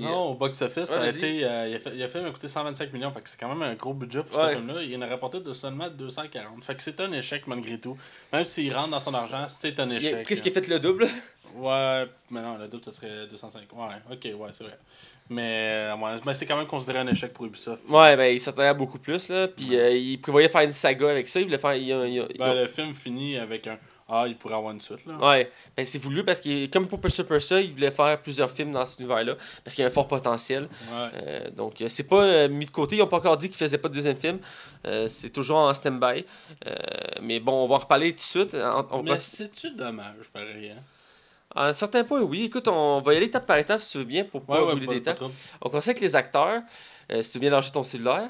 non, au box-office, ouais, il a fait coûter 125 millions, fait que c'est quand même un gros budget pour ce film-là. Il en a rapporté de seulement 240, fait que c'est un échec malgré tout. Même s'il rentre dans son argent, c'est un échec. Qu'est-ce qui a fait le double? Ouais, mais non, le double, ça serait 205. Ouais, ok, ouais, c'est vrai. Mais c'est quand même considéré un échec pour Ubisoft. Ouais, ben il s'attendait à beaucoup plus, là, puis il prévoyait faire une saga avec ça. Le film finit avec un... Ah, il pourrait avoir une suite, là. Ouais, ben c'est voulu parce que, comme pour Perso Persa, il voulait faire plusieurs films dans cet univers-là parce qu'il y a un fort potentiel. Ouais. Donc, c'est pas mis de côté. Ils n'ont pas encore dit qu'ils faisaient pas de deuxième film. C'est toujours en stand-by. Mais bon, on va en reparler tout de suite. Mais c'est-tu dommage, pareil, hein? À un certain point, oui. Écoute, on va y aller étape par étape, si tu veux bien, pour pas rouler des étapes. On commence avec les acteurs. Si tu veux bien lâcher ton cellulaire.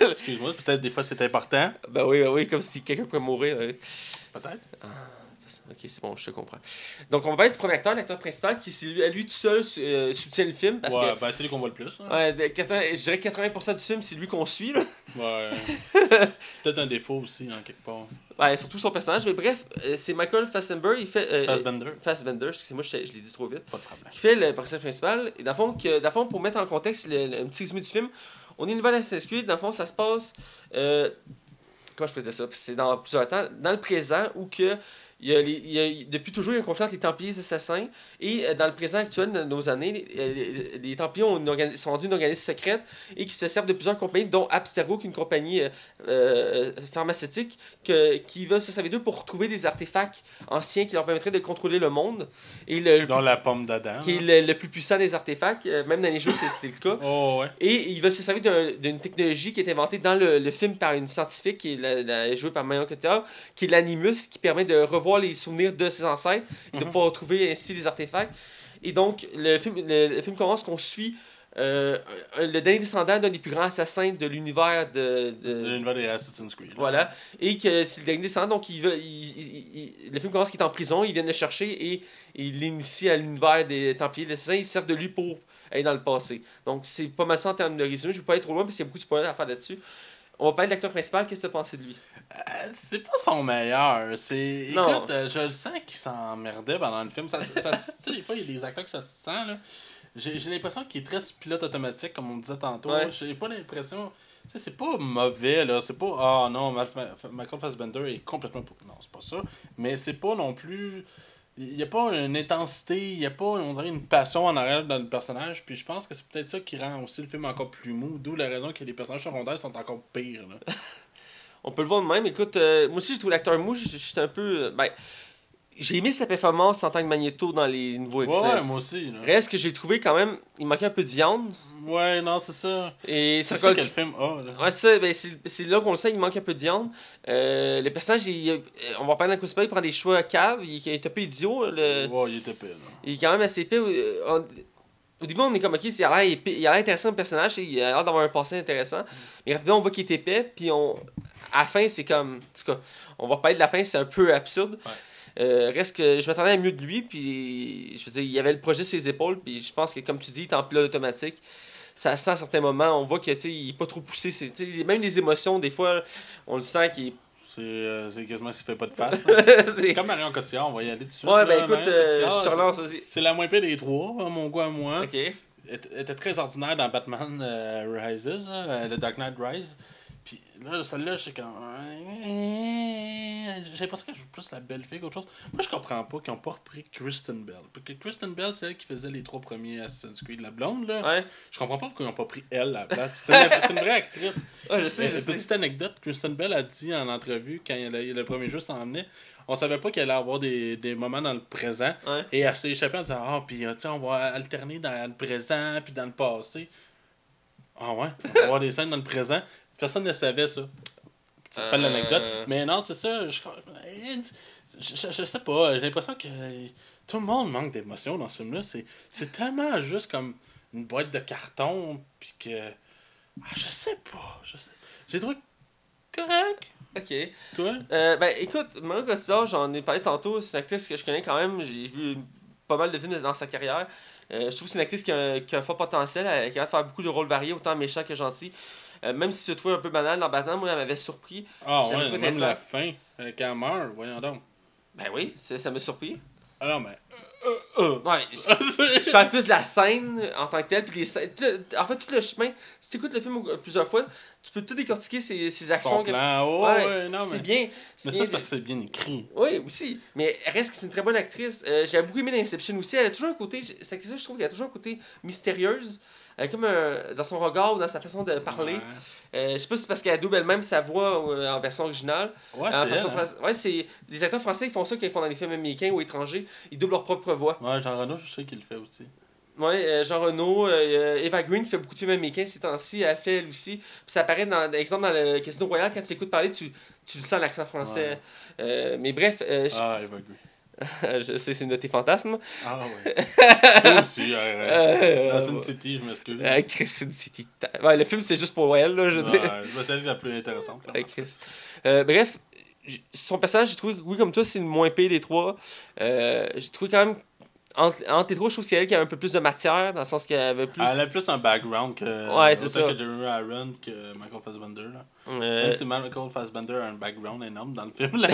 Excuse-moi, peut-être des fois c'est important. Ben oui, comme si quelqu'un pouvait mourir. Peut-être. Ah, ok, c'est bon, je te comprends. Donc, on va être du premier acteur, l'acteur principal, qui lui tout seul soutient le film. Parce que, ben, c'est lui qu'on voit le plus. Hein. Ouais, je dirais que 80% du film, c'est lui qu'on suit. Là. Ouais. C'est peut-être un défaut aussi, en quelque part. Ouais, surtout son personnage. Mais bref, c'est Michael Fassbender. Fassbender, excusez-moi, je l'ai dit trop vite. Pas de problème. Qui fait le personnage principal. Et dans le fond, pour mettre en contexte un petit résumé du film, on est une nouvelle Assassin's Creed. Dans le fond, ça se passe. Comment je faisais ça? C'est dans plusieurs temps, dans le présent où que depuis toujours il y a un conflit entre les Templiers et les Assassins, et dans le présent actuel de nos années, les Templiers sont rendus une organisation secrète et qui se servent de plusieurs compagnies, dont Abstergo, qui est une compagnie pharmaceutique qui veut se servir d'eux pour retrouver des artefacts anciens qui leur permettraient de contrôler le monde. Et dans la pomme d'Adam. Qui est le plus puissant des artefacts, même dans les jeux c'était le cas. Oh, ouais. Et ils veulent se servir d'une technologie qui est inventée dans le film par une scientifique qui est jouée par Marion Cotillard, qui est l'animus, qui permet de revoir pouvoir les souvenirs de ses ancêtres, et de pouvoir retrouver ainsi les artefacts. Et donc, le film commence qu'on suit le dernier descendant d'un des plus grands assassins de l'univers de l'univers des Assassin's Creed. Voilà. Et que c'est le dernier descendant, donc le film commence qu'il est en prison, il vient le chercher et il l'initie à l'univers des Templiers des Assassins, il sert de lui pour aller dans le passé. Donc c'est pas mal ça en termes de résumé, je ne vais pas aller trop loin parce qu'il y a beaucoup de spoilers à faire là-dessus. On va parler de l'acteur principal, qu'est-ce que tu pensais de lui? C'est pas son meilleur. Écoute, je le sens qu'il s'emmerdait pendant le film. Ça, tu sais, des fois, il y a des acteurs que ça se sent, là. J'ai l'impression qu'il est très pilote automatique, comme on disait tantôt. Ouais. J'ai pas l'impression... Tu sais, c'est pas mauvais, là. C'est pas... Ah oh, non, Michael Fassbender est complètement... Non, c'est pas ça. Mais c'est pas non plus... Il n'y a pas une intensité, il n'y a pas, on dirait, une passion en arrière dans le personnage. Puis je pense que c'est peut-être ça qui rend aussi le film encore plus mou, d'où la raison que les personnages secondaires sont encore pires. Là. On peut le voir de même. Écoute, moi aussi, j'ai trouvé l'acteur mou, j'étais un peu... Ben, j'ai aimé sa performance en tant que Magneto dans les nouveaux X-Men. Ouais, moi aussi. Là. Reste que j'ai trouvé quand même, il manquait un peu de viande. Ouais, non, c'est ça. Et c'est ça que le film a. Là. Ouais, ça, ben, c'est là qu'on le sait, il manque un peu de viande. Le personnage, on va parler d'un coup de il prend des choix caves, il est un peu idiot. Ouais, il est épais. Il est quand même assez épais. Au début, on est comme, ok, il a l'air épais, il a l'air intéressant le personnage, il a l'air d'avoir un passé intéressant. Mais rapidement, on voit qu'il est épais, puis à la fin, c'est comme, en tout cas, on va parler de la fin, c'est un peu absurde. Ouais. Reste que je m'attendais à mieux de lui, puis je veux dire, il y avait le projet sur les épaules, puis je pense que, comme tu dis, il est en pilote automatique. Ça sent à certains moments, on voit que, tu sais, il n'est pas trop poussé. Même les émotions, des fois, on le sent qu'il est. C'est quasiment s'il fait pas de face. C'est comme Marion Cotillard, on va y aller tout de suite. Ouais, ben écoute, je te relance aussi. C'est la moins pire des trois, hein, mon goût à moi. Ok. Elle était très ordinaire dans Batman Rises, le Dark Knight Rise. Puis là, celle-là, je sais quand. J'ai l'impression qu'elle joue plus la belle fille qu'autre chose. Moi, je comprends pas qu'ils ont pas repris Kristen Bell. Parce que Kristen Bell, c'est elle qui faisait les trois premiers Assassin's Creed, la blonde, là. Ouais. Je comprends pas pourquoi ils ont pas pris elle à la place. C'est une vraie actrice. Ouais, je sais. Petite anecdote, Kristen Bell a dit en entrevue, quand le premier jeu s'en venait, on savait pas qu'elle allait avoir des moments dans le présent. Ouais. Et elle s'est échappée en disant puis tu sais, on va alterner dans le présent, puis dans le passé. Ah ouais, on va avoir des scènes dans le présent. Personne ne savait ça. C'est pas l'anecdote. Mais non, c'est ça. Je sais pas. J'ai l'impression que tout le monde manque d'émotion dans ce film-là. C'est tellement juste comme une boîte de carton. Puis que. Ah, je sais pas. J'ai trouvé correct. Ok. Toi? Ben écoute, Marion Cotillard, j'en ai parlé tantôt. C'est une actrice que je connais quand même. J'ai vu pas mal de films dans sa carrière. Je trouve que c'est une actrice qui a un fort potentiel. Elle va faire beaucoup de rôles variés, autant méchant que gentil. Même si je trouvais un peu banal dans Batman, moi, elle m'avait surpris. Ah ouais, même la fin, quand elle meurt, voyons donc. Ben oui, ça m'a surpris. Ah non, mais... Ouais, je parle plus de la scène en tant que telle, puis en fait, tout le chemin, si tu écoutes le film plusieurs fois, tu peux tout décortiquer ses actions. C'est bien. Mais c'est parce que c'est bien écrit. Oui, aussi. Mais reste que c'est une très bonne actrice. J'ai beaucoup aimé l'Inception aussi. Elle a toujours un côté... Cette actrice-là, je trouve qu'elle a toujours un côté mystérieuse. Comme dans son regard ou dans sa façon de parler. Ouais. Je sais pas si c'est parce qu'elle double elle-même sa voix en version originale. Ouais, c'est façon elle, hein? Ouais, c'est... Les acteurs français, ils font ça qu'ils font dans les films américains ou étrangers. Ils doublent leur propre voix. Ouais, Jean Reno, je sais qu'il le fait aussi. Ouais, Jean Reno, Eva Green qui fait beaucoup de films américains ces temps-ci, elle fait elle aussi. Puis ça apparaît, par exemple, dans le Casino Royale, quand tu l'écoutes parler, tu le sens l'accent français. Ouais. Mais bref... Eva Green. Je sais, c'est une de tes fantasmes. Ah ouais. Toi aussi, Sin City, je m'excuse. Sin City. Ouais, le film, c'est juste pour elle, là, je veux dire. Je me suis la plus intéressante. Bref, son personnage, j'ai trouvé, oui, comme toi, c'est le moins payé des trois. J'ai trouvé quand même, entre les trois, je trouve qu'il y a elle qui avait un peu plus de matière, dans le sens qu'elle avait plus... Elle a plus un background que... Ouais, c'est ça. Que Jeremy Irons, que Michael Fassbender, là. Même si Michael Fassbender a un background énorme dans le film, là.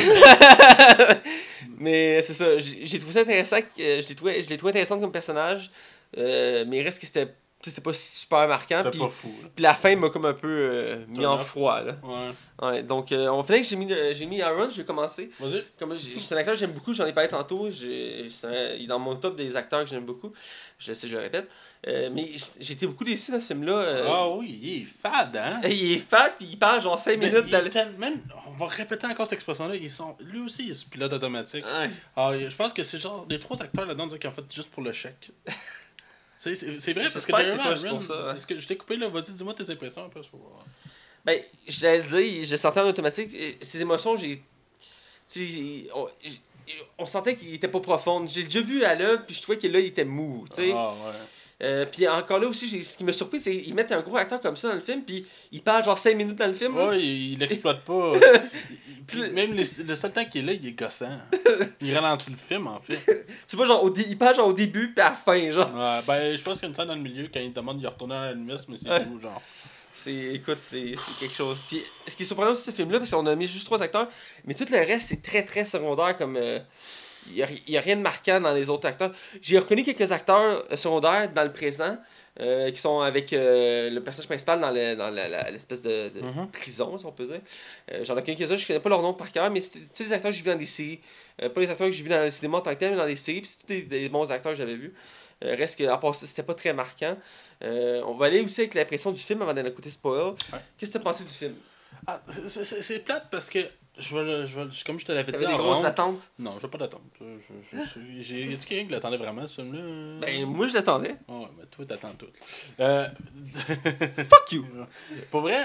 Mais c'est ça, j'ai trouvé ça intéressant, je l'ai trouvé intéressante comme personnage, mais il reste que c'était pas super marquant. C'était pas fou. Puis la fin m'a comme un peu mis en froid, là. Ouais. Donc, on finit que j'ai mis Aaron, je vais commencer. Vas-y. C'est un acteur que j'aime beaucoup, j'en ai parlé tantôt. Il est dans mon top des acteurs que j'aime beaucoup. Je sais, je le répète. Mais j'étais beaucoup déçu dans ce film-là. Oui, il est fade, hein? Il est fade, puis il parle genre 5 minutes. Même, on va répéter encore cette expression-là. Lui aussi, il se pilote automatique. Ouais. Alors, je pense que c'est genre les trois acteurs là-dedans qui ont fait juste pour le chèque. C'est vrai, parce que c'est pas juste pour ça. Parce que je t'ai coupé, là, vas-y, dis-moi tes impressions après. Ben, j'allais le dire, je sentais en automatique, ces émotions, on sentait qu'il était pas profond. J'ai déjà vu à l'œuvre, puis je trouvais qu'il était mou, tu sais. Ah, ouais. Puis encore là aussi, ce qui m'a surpris, c'est qu'ils mettent un gros acteur comme ça dans le film, puis il parle genre 5 minutes dans le film. Ouais, il l'exploite pas. Même le seul temps qu'il est là, il est gossant. Il ralentit le film, en fait. Tu vois, genre, il parle genre au début, puis à la fin, genre. Ouais, ben, je pense qu'il y a une scène dans le milieu, quand il demande de retourner à la messe, mais c'est tout, genre. Écoute, c'est quelque chose. Puis ce qui est surprenant aussi, ce film-là, parce qu'on a mis juste 3 acteurs, mais tout le reste, c'est très, très secondaire comme. Il n'y a rien de marquant dans les autres acteurs. J'ai reconnu quelques acteurs secondaires dans le présent qui sont avec le personnage principal dans l'espèce de prison, si on peut dire. J'en ai quelques-uns, je ne connais pas leur nom par cœur, mais c'est tous les acteurs que j'ai vus dans des séries. Pas les acteurs que j'ai vus dans le cinéma en tant que tel, mais dans des séries. Puis c'est tous des bons acteurs que j'avais vus. Reste que, à part ça, c'était pas très marquant. On va aller aussi avec l'impression du film avant d'aller côté spoil. Ouais. Qu'est-ce que tu as pensé du film? Ah, c'est plate parce que. Comme je te l'avais dit. T'avais des grosses attentes? Non, je n'ai pas d'attente. Y a-tu quelqu'un qui l'attendait vraiment, ce film-là? Ben, moi, je l'attendais. Oh, ouais, mais toi, t'attends tout. Fuck you! Pour vrai,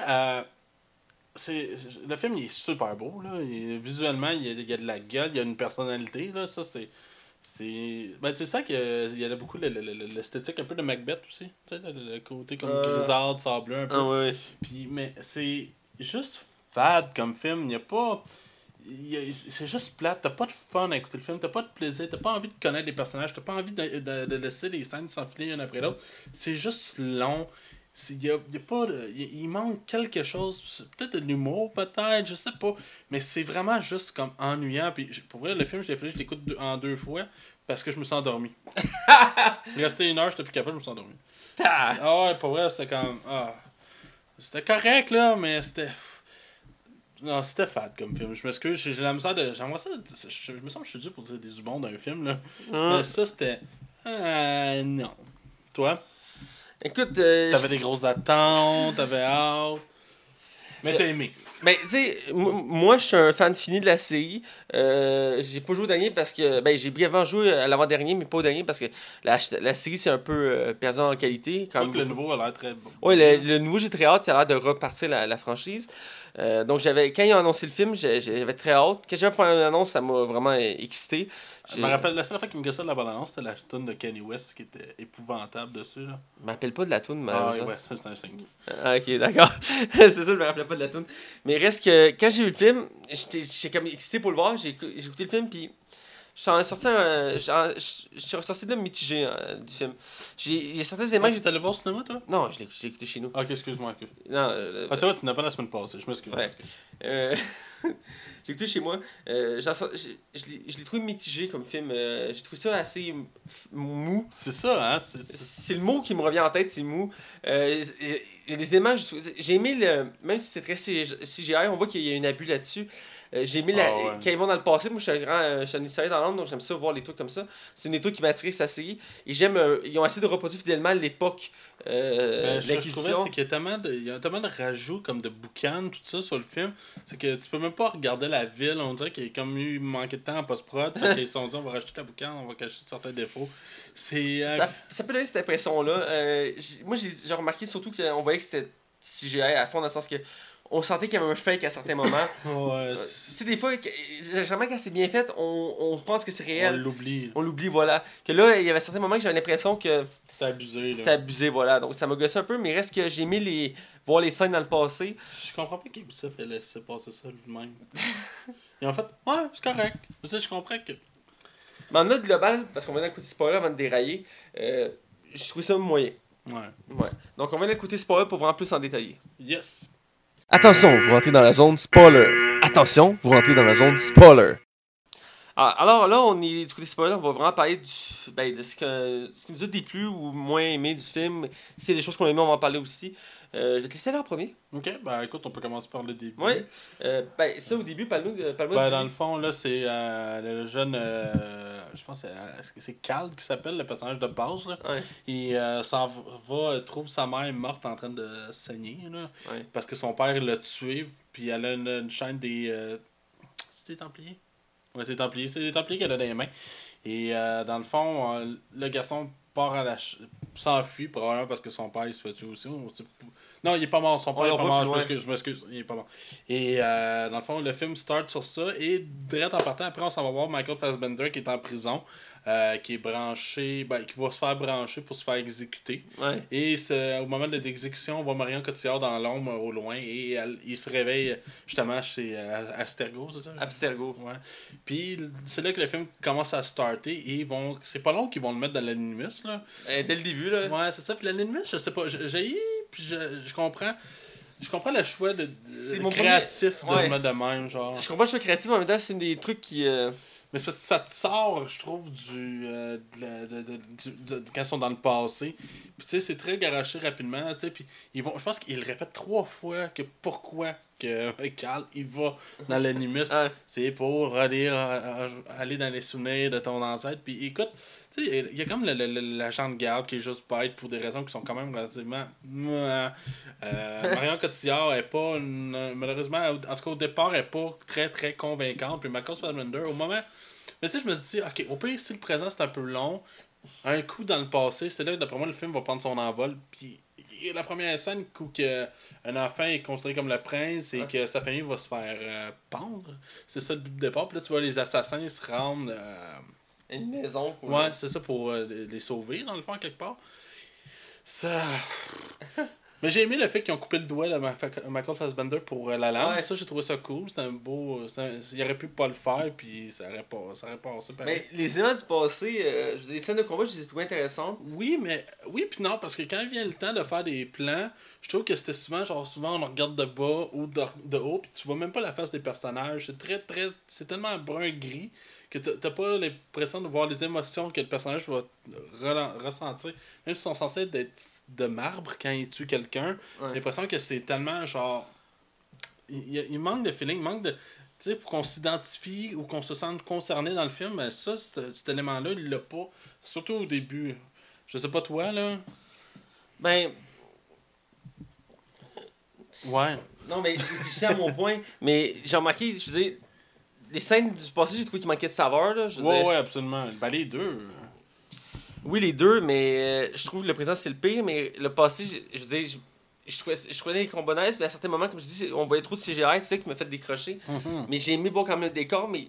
le film, il est super beau. Là. Visuellement, il y a de la gueule, il y a une personnalité. Là. Ça, c'est... Ben, tu sens qu'il y a beaucoup l'esthétique un peu de Macbeth aussi. Tu sais, le côté comme grisard, sableux un peu. Ah, ouais. Puis, mais c'est juste... fade comme film, c'est juste plate, t'as pas de fun à écouter le film, t'as pas de plaisir, t'as pas envie de connaître les personnages, t'as pas envie de laisser les scènes s'enfiler une après l'autre, c'est juste long, il manque quelque chose, peut-être de l'humour, peut-être, je sais pas, mais c'est vraiment juste comme ennuyant, puis pour vrai, le film, je l'écoute en 2 fois, parce que je me suis endormi. Resté 1 heure, j'étais plus capable, je me suis endormi. Ah ouais, pour vrai, c'était comme, c'était correct là, mais c'était... Non, c'était fade comme film. Je m'excuse, j'ai la misère de... Je me sens que je suis dû pour dire des zubons d'un film, là. Mais ça, c'était... non. Toi? Écoute... T'avais des grosses attentes, t'avais hâte... Mais t'as aimé. Ben, tu sais, moi, je suis un fan fini de la série. J'ai pas joué au dernier parce que... Ben, j'ai brièvement joué à l'avant-dernier, mais pas au dernier parce que la série, c'est un peu perdu en qualité. Je crois que le nouveau a l'air très bon. Oui, le nouveau, j'ai très hâte. Ça a l'air de repartir la franchise. Donc, quand ils ont annoncé le film, j'avais très hâte. Quand j'ai vu la première annonce, ça m'a vraiment excité. Je me rappelle, la seule fois qu'il me gossait de la bande-annonce, c'était la toune de Kanye West qui était épouvantable dessus. Là. Je me rappelle pas de la toune, mais. Ah, ouais, ça, c'est un signe. Ah, ok, d'accord. C'est ça, je me rappelais pas de la toune. Mais reste que, quand j'ai vu le film, j'étais comme excité pour le voir. J'ai écouté le film, puis. Je suis ressorti de là mitigé du film. Il y a certaines images. T'es allé voir au cinéma, toi? Non, je l'ai écouté chez nous. Ok, excuse-moi. Okay. Non, c'est vrai, tu n'as pas la semaine passée. Je m'excuse. Ouais. J'ai écouté chez moi. Je l'ai trouvé mitigé comme film. J'ai trouvé ça assez mou. C'est ça, hein? C'est le mot qui me revient en tête, c'est mou. Les images, j'ai aimé, même si c'est très CGI, on voit qu'il y a une abus là-dessus. J'ai aimé quand ils vont dans le passé, moi je suis un historien dans l'ombre, donc j'aime ça voir les trucs comme ça. C'est une des trucs qui m'a attiré sa série. Et j'aime, ils ont essayé de reproduire fidèlement l'époque. Je trouvais qu'il y a tellement de rajouts comme de boucan, tout ça sur le film. C'est que tu peux même pas regarder la ville, on dirait qu'il y a comme eu manqué de temps en post-prod. Ils se sont dit on va rajouter la boucan, on va cacher certains défauts. Ça peut donner cette impression-là. Moi j'ai remarqué surtout qu'on voyait que c'était CGI à fond, dans le sens que. On sentait qu'il y avait un fake à certains moments. Ouais, tu sais, des fois, généralement, quand c'est bien fait, on pense que c'est réel. On l'oublie. On l'oublie, voilà. Que là, il y avait certains moments que j'avais l'impression que... C'était abusé, là. C'était abusé, voilà. Donc, ça m'a gossé un peu, mais reste que j'ai aimé voir les scènes dans le passé. Je comprends pas qu'il a laissé passer ça lui-même. Et en fait, ouais, c'est correct. Tu sais, je comprends que... Mais en note globale, parce qu'on va d'un coup de spoiler avant de dérailler, j'ai trouvé ça moyen. Ouais. Donc, on va d'un côté spoiler pour voir en plus en détailler. Yes. Attention, vous rentrez dans la zone spoiler. Attention, vous rentrez dans la zone spoiler. Alors là, on est du côté spoiler, on va vraiment parler de ce qui nous a déplu ou moins aimé du film. Si c'est des choses qu'on a aimées, on va en parler aussi. Je vais te laisser aller en premier. Ok, ben écoute, on peut commencer par le début. Oui, ça au début, parle-moi du... Dans le fond, là, c'est le jeune, je pense que c'est Carl qui s'appelle, le personnage de base. Là. Ouais. Il s'en va, trouve sa mère morte en train de saigner, là, ouais. Parce que son père l'a tué, puis elle a une chaîne des... C'était Templiers? Ouais, c'est les Templiers qu'elle a dans les mains. Et dans le fond, le garçon part à la s'enfuit, probablement parce que son père il se fait tuer aussi. Non, il est pas mort. Son père je m'excuse. Il est pas mort. Et dans le fond, le film start sur ça. Et direct en partant, après, on s'en va voir Michael Fassbender qui est en prison. Qui est branché, qui va se faire brancher pour se faire exécuter. Ouais. Et au moment de l'exécution, on voit Marion Cotillard dans l'ombre au loin et il se réveille justement chez Abstergo, c'est ça? Abstergo. Ouais. Puis c'est là que le film commence à starter et c'est pas long qu'ils vont le mettre dans l'animus, là. Dès le début, là. Ouais, c'est ça. Puis l'animus, je sais pas, je comprends. Je comprends le choix de créatif premier... de même, genre. Je comprends le choix créatif, mais en même temps, c'est une des trucs qui... Mais c'est parce que ça te sort, je trouve, quand ils sont dans le passé. Puis tu sais, c'est très garoché rapidement, tu sais. Puis je pense qu'ils le répètent 3 fois que pourquoi que Carl, il va dans l'animus. C'est pour aller dans les souvenirs de ton ancêtre. Puis écoute, tu sais, il y a comme l'agent de garde qui est juste bête pour des raisons qui sont quand même relativement... Marion Cotillard est pas... malheureusement, en tout cas au départ, elle est pas très très convaincante. Puis Michael Fassbender, au moment... Mais tu sais, je me dis, ok, au pire, si le présent c'est un peu long, un coup dans le passé, c'est là que d'après moi le film va prendre son envol. Puis la première scène où un enfant est considéré comme le prince et que sa famille va se faire pendre, c'est ça le but de départ. Puis là tu vois les assassins se rendent à une maison pour c'est ça, pour les sauver dans le fond quelque part. Ça mais j'ai aimé le fait qu'ils ont coupé le doigt de Michael Fassbender pour la lampe. Ouais. Ça, j'ai trouvé ça cool. C'était un beau... Il aurait pu pas le faire, puis ça aurait passé pareil. Mais les éléments du passé, les scènes de combat, je les ai trouvées intéressantes. Oui, puis non, parce que quand vient le temps de faire des plans, je trouve que c'était souvent on regarde de bas ou de haut, puis tu vois même pas la face des personnages. C'est très, très... C'est tellement brun-gris que t'as pas l'impression de voir les émotions que le personnage va ressentir. Même s'ils sont censés être de marbre quand ils tuent quelqu'un, j'ai l'impression que c'est tellement genre... Il manque de feeling, il manque de... Tu sais, pour qu'on s'identifie ou qu'on se sente concerné dans le film, ça, cet élément-là, il l'a pas. Surtout au début. Je sais pas toi, là... Ben... Ouais. Non, mais je sais à mon point, mais j'ai remarqué, je veux dire... Les scènes du passé, j'ai trouvé qu'il manquait de saveur, là. Ouais, absolument. Ben, les deux. Oui, les deux, mais je trouve que le présent, c'est le pire. Mais le passé, je trouvais les combats nice, mais à certains moments, comme je dis, on voyait trop de CGI, c'est ça qui m'a fait décrocher. Mm-hmm. Mais j'ai aimé voir quand même le décor, mais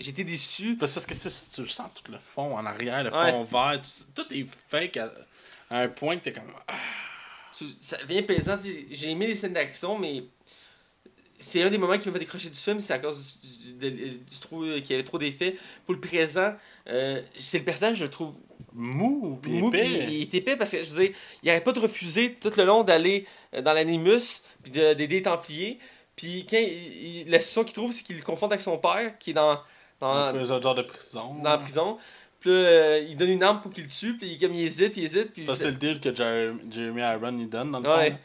j'étais déçu. Parce que c'est ça, tu le sens, tout le fond en arrière, le fond vert. Tout est fake à un point que t'es comme... Ça devient pesant. J'ai aimé les scènes d'action, mais... C'est un des moments qui m'a fait décrocher du film, c'est à cause du trou qu'il y avait trop d'effets. Pour le présent, c'est le personnage, je le trouve mou, épais. Il est épais parce que je veux dire, il n'arrête pas de refuser tout le long d'aller dans l'animus, puis d'aider les Templiers. Puis quand la solution qu'il trouve, c'est qu'il le confronte avec son père, qui est dans un genre de prison. Dans la prison. Puis il donne une arme pour qu'il le tue, puis comme il hésite. Puis c'est le deal que Jeremy Irons il donne dans le fond.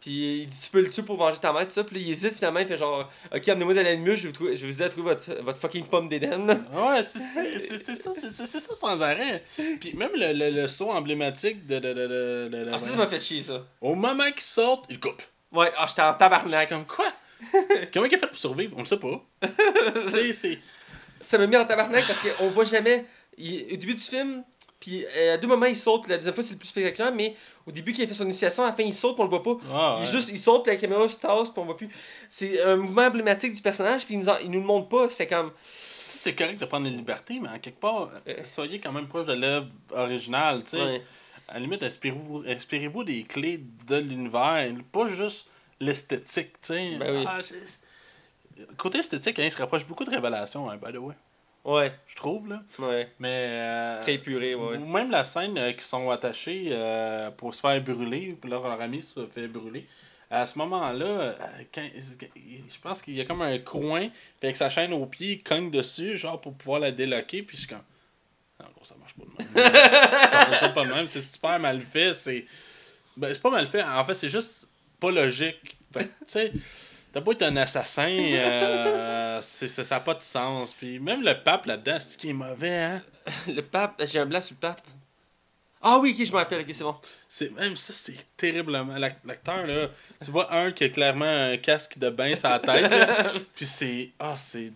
Puis il dit tu peux le tuer pour venger ta mère, tout ça. Puis il hésite finalement, il fait genre ok, amenez-moi dans l'animus, je vais vous aider à trouver votre fucking pomme d'Éden. Ouais, c'est ça sans arrêt. Puis même le saut emblématique de ça m'a fait chier ça. Au moment qu'ils sortent, ils coupent. Ouais, j'étais en tabarnak. Comme quoi? Comment il a fait pour survivre? On le sait pas. Ça m'a mis en tabarnak parce qu'on voit jamais. Au début du film. Puis à deux moments, il saute. La deuxième fois, c'est le plus spectaculaire, mais au début, quand il fait son initiation, à la fin, il saute, puis on le voit pas. Il saute, puis la caméra se tasse, puis on voit plus. C'est un mouvement emblématique du personnage, puis il nous le montre pas. C'est comme... C'est correct de prendre une liberté, mais en quelque part, soyez quand même proche de l'œuvre originale, tu sais. Ouais. À la limite, inspirez-vous des clés de l'univers, pas juste l'esthétique, tu sais. Ben oui. Côté esthétique, il se rapproche beaucoup de Révélation, by the way. Ouais. Je trouve, là. Ouais. Mais. Très épuré, ouais. Ou même la scène qui sont attachés pour se faire brûler, puis leur ami se fait brûler. À ce moment-là, je pense qu'il y a comme un coin, puis avec sa chaîne au pied, il cogne dessus, genre pour pouvoir la déloquer, puis je suis comme. Non, gros, ça marche pas de même. C'est super mal fait. C'est pas mal fait. En fait, c'est juste pas logique. Tu sais. T'as pas été un assassin, ça n'a pas de sens. Puis même le pape là-dedans, c'est qui est mauvais, hein? Le pape, j'ai un blanc sur le pape. Ah oui, je me rappelle, c'est bon. Même ça, c'est terriblement... L'acteur, là, tu vois un qui a clairement un casque de bain sur la tête, là, puis c'est... c'est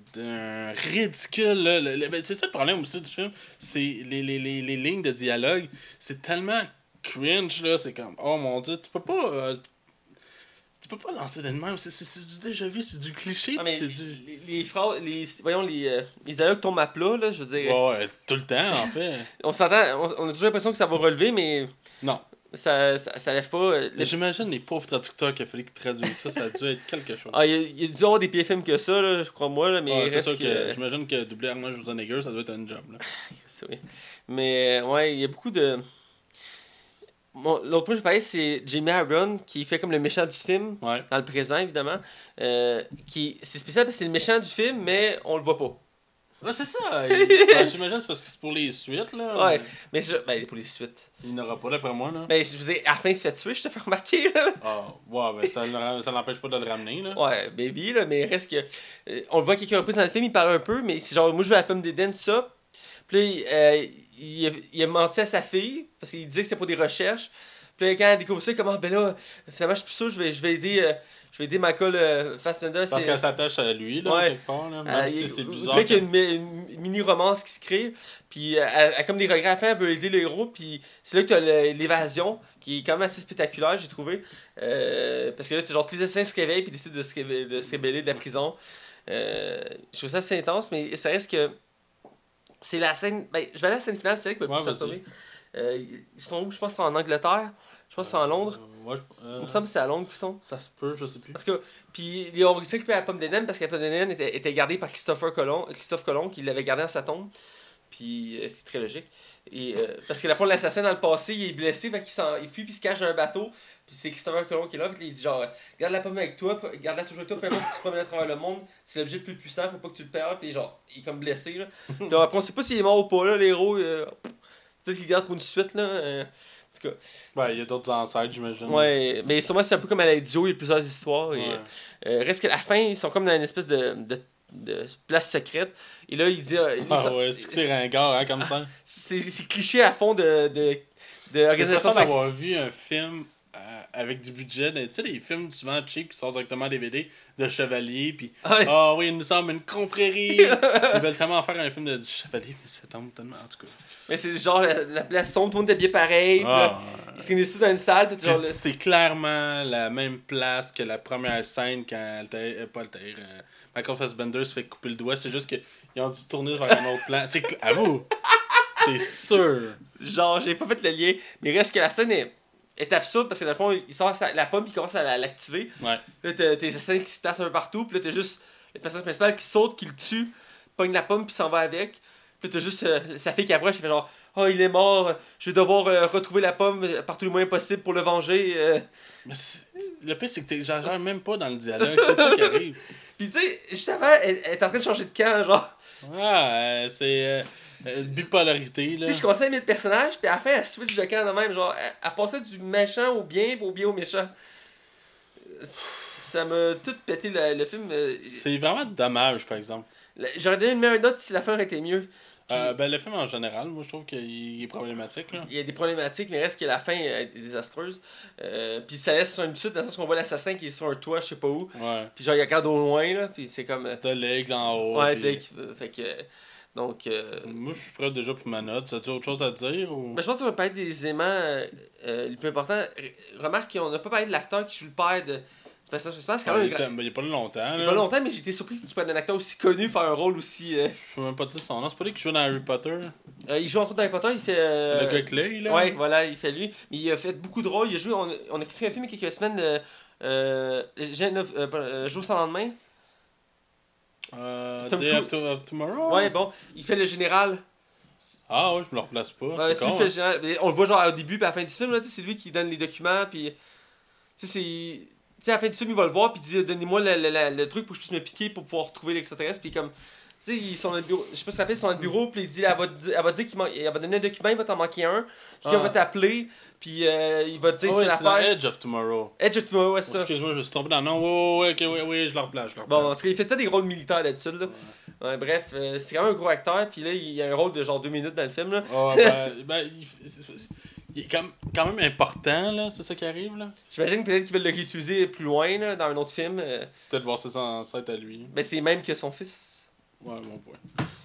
ridicule, là. C'est ça le problème aussi du film, c'est les lignes de dialogue. C'est tellement cringe, là, c'est comme, oh mon Dieu, tu peux pas lancer de même, c'est du déjà vu, c'est du cliché, ah, mais c'est du... Les phrases, les dialogues tombent à plat, là, je veux dire... Ouais, tout le temps, en fait. On s'entend, on a toujours l'impression que ça va relever, mais... Non. Ça lève pas... Mais j'imagine les pauvres traducteurs qu'il a fallu qu'ils traduisent ça, ça a dû être quelque chose. Ah, il a dû avoir des pires films que ça, là, je crois moi, là, mais... Ah, c'est sûr que... J'imagine que doubler Arnold Schwarzenegger, ça doit être un job, là. C'est vrai. Mais, ouais, il y a beaucoup de... Bon, l'autre point que je parlais, c'est Jamie Aaron qui fait comme le méchant du film, ouais, dans le présent évidemment, c'est spécial parce que c'est le méchant du film mais on le voit pas. Ouais, c'est ça. Ben, j'imagine c'est parce que c'est pour les suites là. Ouais, mais pour les suites. Il n'aura pas d'après moi là. Ben je vous ai à la fin il se fait tuer, je te fais remarquer là. Ah, ouais, ben ça l'empêche pas de le ramener là. Ouais, baby là, mais reste que on le voit quelques reprises dans le film, il parle un peu mais c'est genre moi je veux la pomme d'Éden tout ça. Puis il a menti à sa fille parce qu'il disait que c'est pour des recherches. Puis là, quand elle découvre ça, comment ben là, finalement je suis plus sûr, je vais aider Michael Fassbender. Parce qu'elle s'attache à lui là, ouais, quelque part là, même si c'est bizarre. Tu sais qu'il y a une mini romance qui se crée, puis elle a comme des regrets à faire, elle veut aider le héros, puis c'est là que tu as l'évasion qui est quand même assez spectaculaire, j'ai trouvé, parce que là t'as genre tous les assassins se réveillent puis décident de se rébeller de la prison. Je trouve ça assez intense, mais ça reste que c'est la scène... Ben, je vais aller à la scène finale, c'est elle qui va plus se ils sont où? Je pense que c'est en Angleterre. Je pense que c'est en Londres. Il me semble que c'est à Londres qu'ils sont. Ça se peut, je sais plus. Parce que... Puis ils ont réussi à récupérer la pomme d'Éden parce que la pomme d'Éden était gardée par Christophe Colomb qui l'avait gardée dans sa tombe. Puis c'est très logique. Et, parce que la fois de l'assassin dans le passé, il est blessé, fait qu'il fuit puis il se cache dans un bateau. Puis c'est Christopher Nolan qui est là, fait qu'il dit genre garde la pomme avec toi, garde-la toujours avec toi, peu importe que tu te promènes à travers le monde, c'est l'objet le plus puissant, faut pas que tu le perds, puis genre il est comme blessé là. Puis après on sait pas s'il est mort ou pas là, l'héros, peut-être qu'il garde pour une suite là. En tout cas. Ouais, il y a d'autres ancêtres, j'imagine. Ouais, mais sûrement c'est un peu comme à la Dio, il y a plusieurs histoires. Et, ouais. Reste qu'à la fin, ils sont comme dans une espèce de place secrète et là il dit ouais, c'est ringard hein, comme ça c'est cliché à fond de organisation. J'ai d'avoir vu un film avec du budget, tu sais les films souvent cheap qui sortent directement des DVD de chevalier puis oui nous sommes une confrérie. Ils veulent tellement faire un film de chevalier mais ça tombe tellement, en tout cas mais c'est genre la place sombre, tout le monde est bien pareil, ils se réunissent dans une salle puis genre c'est clairement la même place que la première scène quand Michael Fassbender se fait couper le doigt, c'est juste qu'ils ont dû tourner vers un autre plan. C'est à vous! C'est sûr! Genre, j'ai pas fait le lien, mais reste que la scène est absurde parce que dans le fond, il sort la pomme et il commence à l'activer. Ouais. Là, t'as des assassins qui se placent un peu partout, puis là, t'as juste le personnage principal qui saute, qui le tue, pogne la pomme puis s'en va avec. Puis là, t'as juste sa fille qui approche, elle fait genre « Oh, il est mort, je vais devoir retrouver la pomme par tous les moyens possibles pour le venger. » Mais le pire, c'est que j'agère même pas dans le dialogue, c'est ça qui arrive. Puis tu sais, juste avant, elle est en train de changer de camp, genre. Ouais, c'est bipolarité, là. Tu sais, je commençais à aimer le personnage, puis à la fin, elle switch de camp de même, genre, elle passait du méchant au bien, puis au bien au méchant. Ça m'a tout pété, le film. C'est vraiment dommage, par exemple. J'aurais donné une meilleure note si la fin aurait été mieux. Puis, le film en général, moi je trouve qu'il est problématique là. Il y a des problématiques, mais reste que la fin est désastreuse. Puis ça laisse sur une suite dans le sens qu'on voit l'assassin qui est sur un toit, je sais pas où. Ouais. Puis genre il regarde au loin là, puis c'est comme. T'as l'aigle en haut. Ouais, puis... fait que donc. Moi je suis prêt déjà pour ma note. As-tu autre chose à dire ou? Ben, je pense qu'on va parler des éléments les plus importants. Remarque qu'on n'a pas parlé de l'acteur qui joue le père de. C'est quand même il est pas longtemps. Il est pas longtemps, mais j'étais surpris qu'il soit un acteur aussi connu, faire un rôle aussi. Je sais même pas dire son nom. C'est pas lui qui joue dans Harry Potter. Il joue encore dans Harry Potter, il fait. Le gars Clay, là. Ouais, voilà, il fait lui. Mais il a fait beaucoup de rôles. Il a joué. On a critiqué un film il y a quelques semaines. Jour sans lendemain. Day After Tomorrow. Ouais, bon. Il fait le général. Ah ouais, je me le replace pas. Ouais, c'est lui qui fait le général. On le voit genre au début, puis à la fin du film, là, c'est lui qui donne les documents, puis. Tu sais, c'est. Tu sais, à la fin du film, il va le voir, puis il dit donnez-moi le truc pour que je puisse me piquer pour pouvoir retrouver l'extraterrestre. Puis comme, tu sais, ils sont dans le bureau, je sais pas si ça s'appelle, ils sont dans le bureau, puis il dit elle va dire elle va donner un document, il va t'en manquer un, quelqu'un va t'appeler, puis il va te dire que l'affaire. C'est Edge of Tomorrow. Edge of Tomorrow, ouais, c'est ça. Excuse-moi, je me suis tombé dans le nom. Oui, je le replace. Bon, en tout cas, il fait peut-être des rôles militaires d'habitude, là. Ouais, bref, c'est quand même un gros acteur, puis là, il y a un rôle de genre 2 minutes dans le film, là. Oh, ben il est quand même important, là, c'est ça qui arrive, là. J'imagine peut-être qu'ils veulent le réutiliser plus loin, là, dans un autre film. Peut-être voir ses ancêtres à lui. Ben, c'est même que son fils. Ouais, mon point.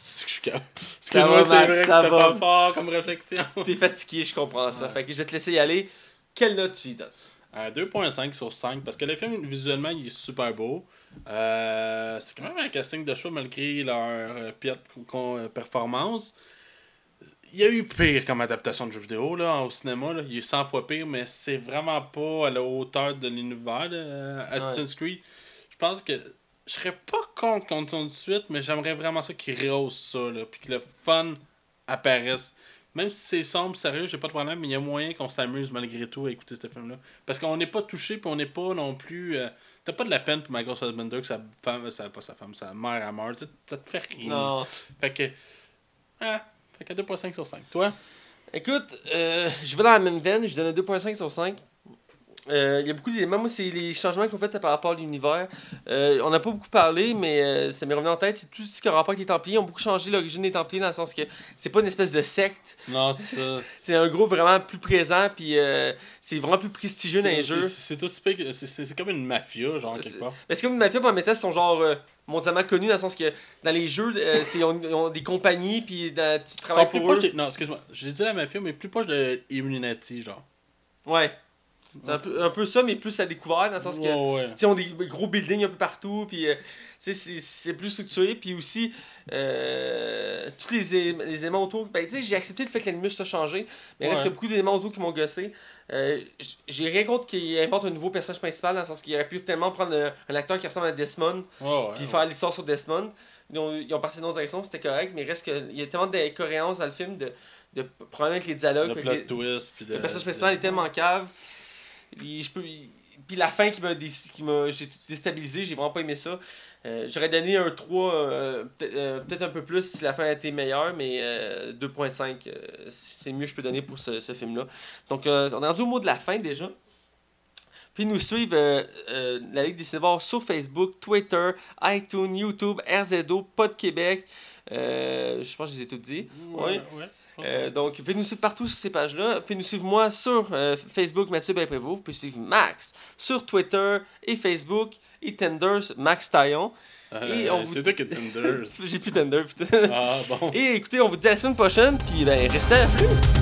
C'est que je suis calme. Excuse-moi, c'est vrai que c'était pas fort comme réflexion. T'es fatigué, je comprends ça. Ouais. Fait que je vais te laisser y aller. Quelle note tu y donnes? 2.5 sur 5, parce que le film, visuellement, il est super beau. C'est quand même un casting de show, malgré leur piètre performance. Il y a eu pire comme adaptation de jeux vidéo là, au cinéma. Là. Il y a eu 100 fois pire, mais c'est vraiment pas à la hauteur de l'univers Assassin's Creed. Je pense que je serais pas contre qu'on tourne de suite, mais j'aimerais vraiment ça qu'ils rehaussent ça, là, puis que le fun apparaisse. Même si c'est sombre, sérieux, j'ai pas de problème, mais il y a moyen qu'on s'amuse malgré tout à écouter ce film-là. Parce qu'on n'est pas touché, puis on n'est pas non plus... T'as pas de la peine pour Michael Fassbender que sa mère à meurt. Ça te fait rire. Non. Fait que... Ah. Fait qu'à 2.5 sur 5. Toi? Écoute, je vais dans la même veine. Je donne 2.5 sur 5. Il y a beaucoup d'éléments. Moi, c'est les changements qu'on fait par rapport à l'univers. On n'a pas beaucoup parlé, mais ça m'est revenu en tête. C'est tout ce qui a rapport avec les Templiers. Ils ont beaucoup changé l'origine des Templiers dans le sens que c'est pas une espèce de secte. Non, c'est ça. C'est un groupe vraiment plus présent, puis c'est vraiment plus prestigieux dans les jeux. C'est tout spécial. C'est comme une mafia, genre, quelque part. C'est comme une mafia, mais en mettant son genre... mondialement connu dans le sens que dans les jeux ils ont des compagnies puis tu travailles pour eux. Non, excuse-moi, j'ai dit la mafia mais plus proche de Illuminati genre. Ouais. C'est un peu ça mais plus à découvert dans le sens que ils ont des gros buildings un peu partout puis c'est plus structuré puis aussi tous les éléments autour j'ai accepté le fait que l'animus a changé mais reste il y a beaucoup d'éléments autour qui m'ont gossé. J'ai rien contre qu'il invente un nouveau personnage principal dans le sens qu'il aurait pu tellement prendre un acteur qui ressemble à Desmond puis faire l'histoire sur Desmond. Ils ont passé dans une direction, c'était correct, mais reste que il y a tellement d'incohérences dans le film de problèmes avec les dialogues, le plot twist, puis le personnage principal est tellement cave. Puis la fin qui m'a j'ai déstabilisé, j'ai vraiment pas aimé ça. J'aurais donné un 3, peut-être un peu plus si la fin a été meilleure, mais 2.5, c'est mieux que je peux donner pour ce film-là. Donc, on est rendu au mot de la fin déjà. Puis nous suivent la Ligue des Cinévores sur Facebook, Twitter, iTunes, YouTube, RZO, Pod Québec. Je pense que je les ai tous dit. Oui. Donc, vous pouvez nous suivre partout sur ces pages-là. Vous pouvez nous suivre moi sur Facebook, Mathieu Bain-Prévost. Vous pouvez suivre Max sur Twitter et Facebook et Tinder, Max Taillon. C'est toi qui es Tinder. J'ai plus Tinder, putain. Ah, bon. Et écoutez, on vous dit à la semaine prochaine, puis restez à l'afflux.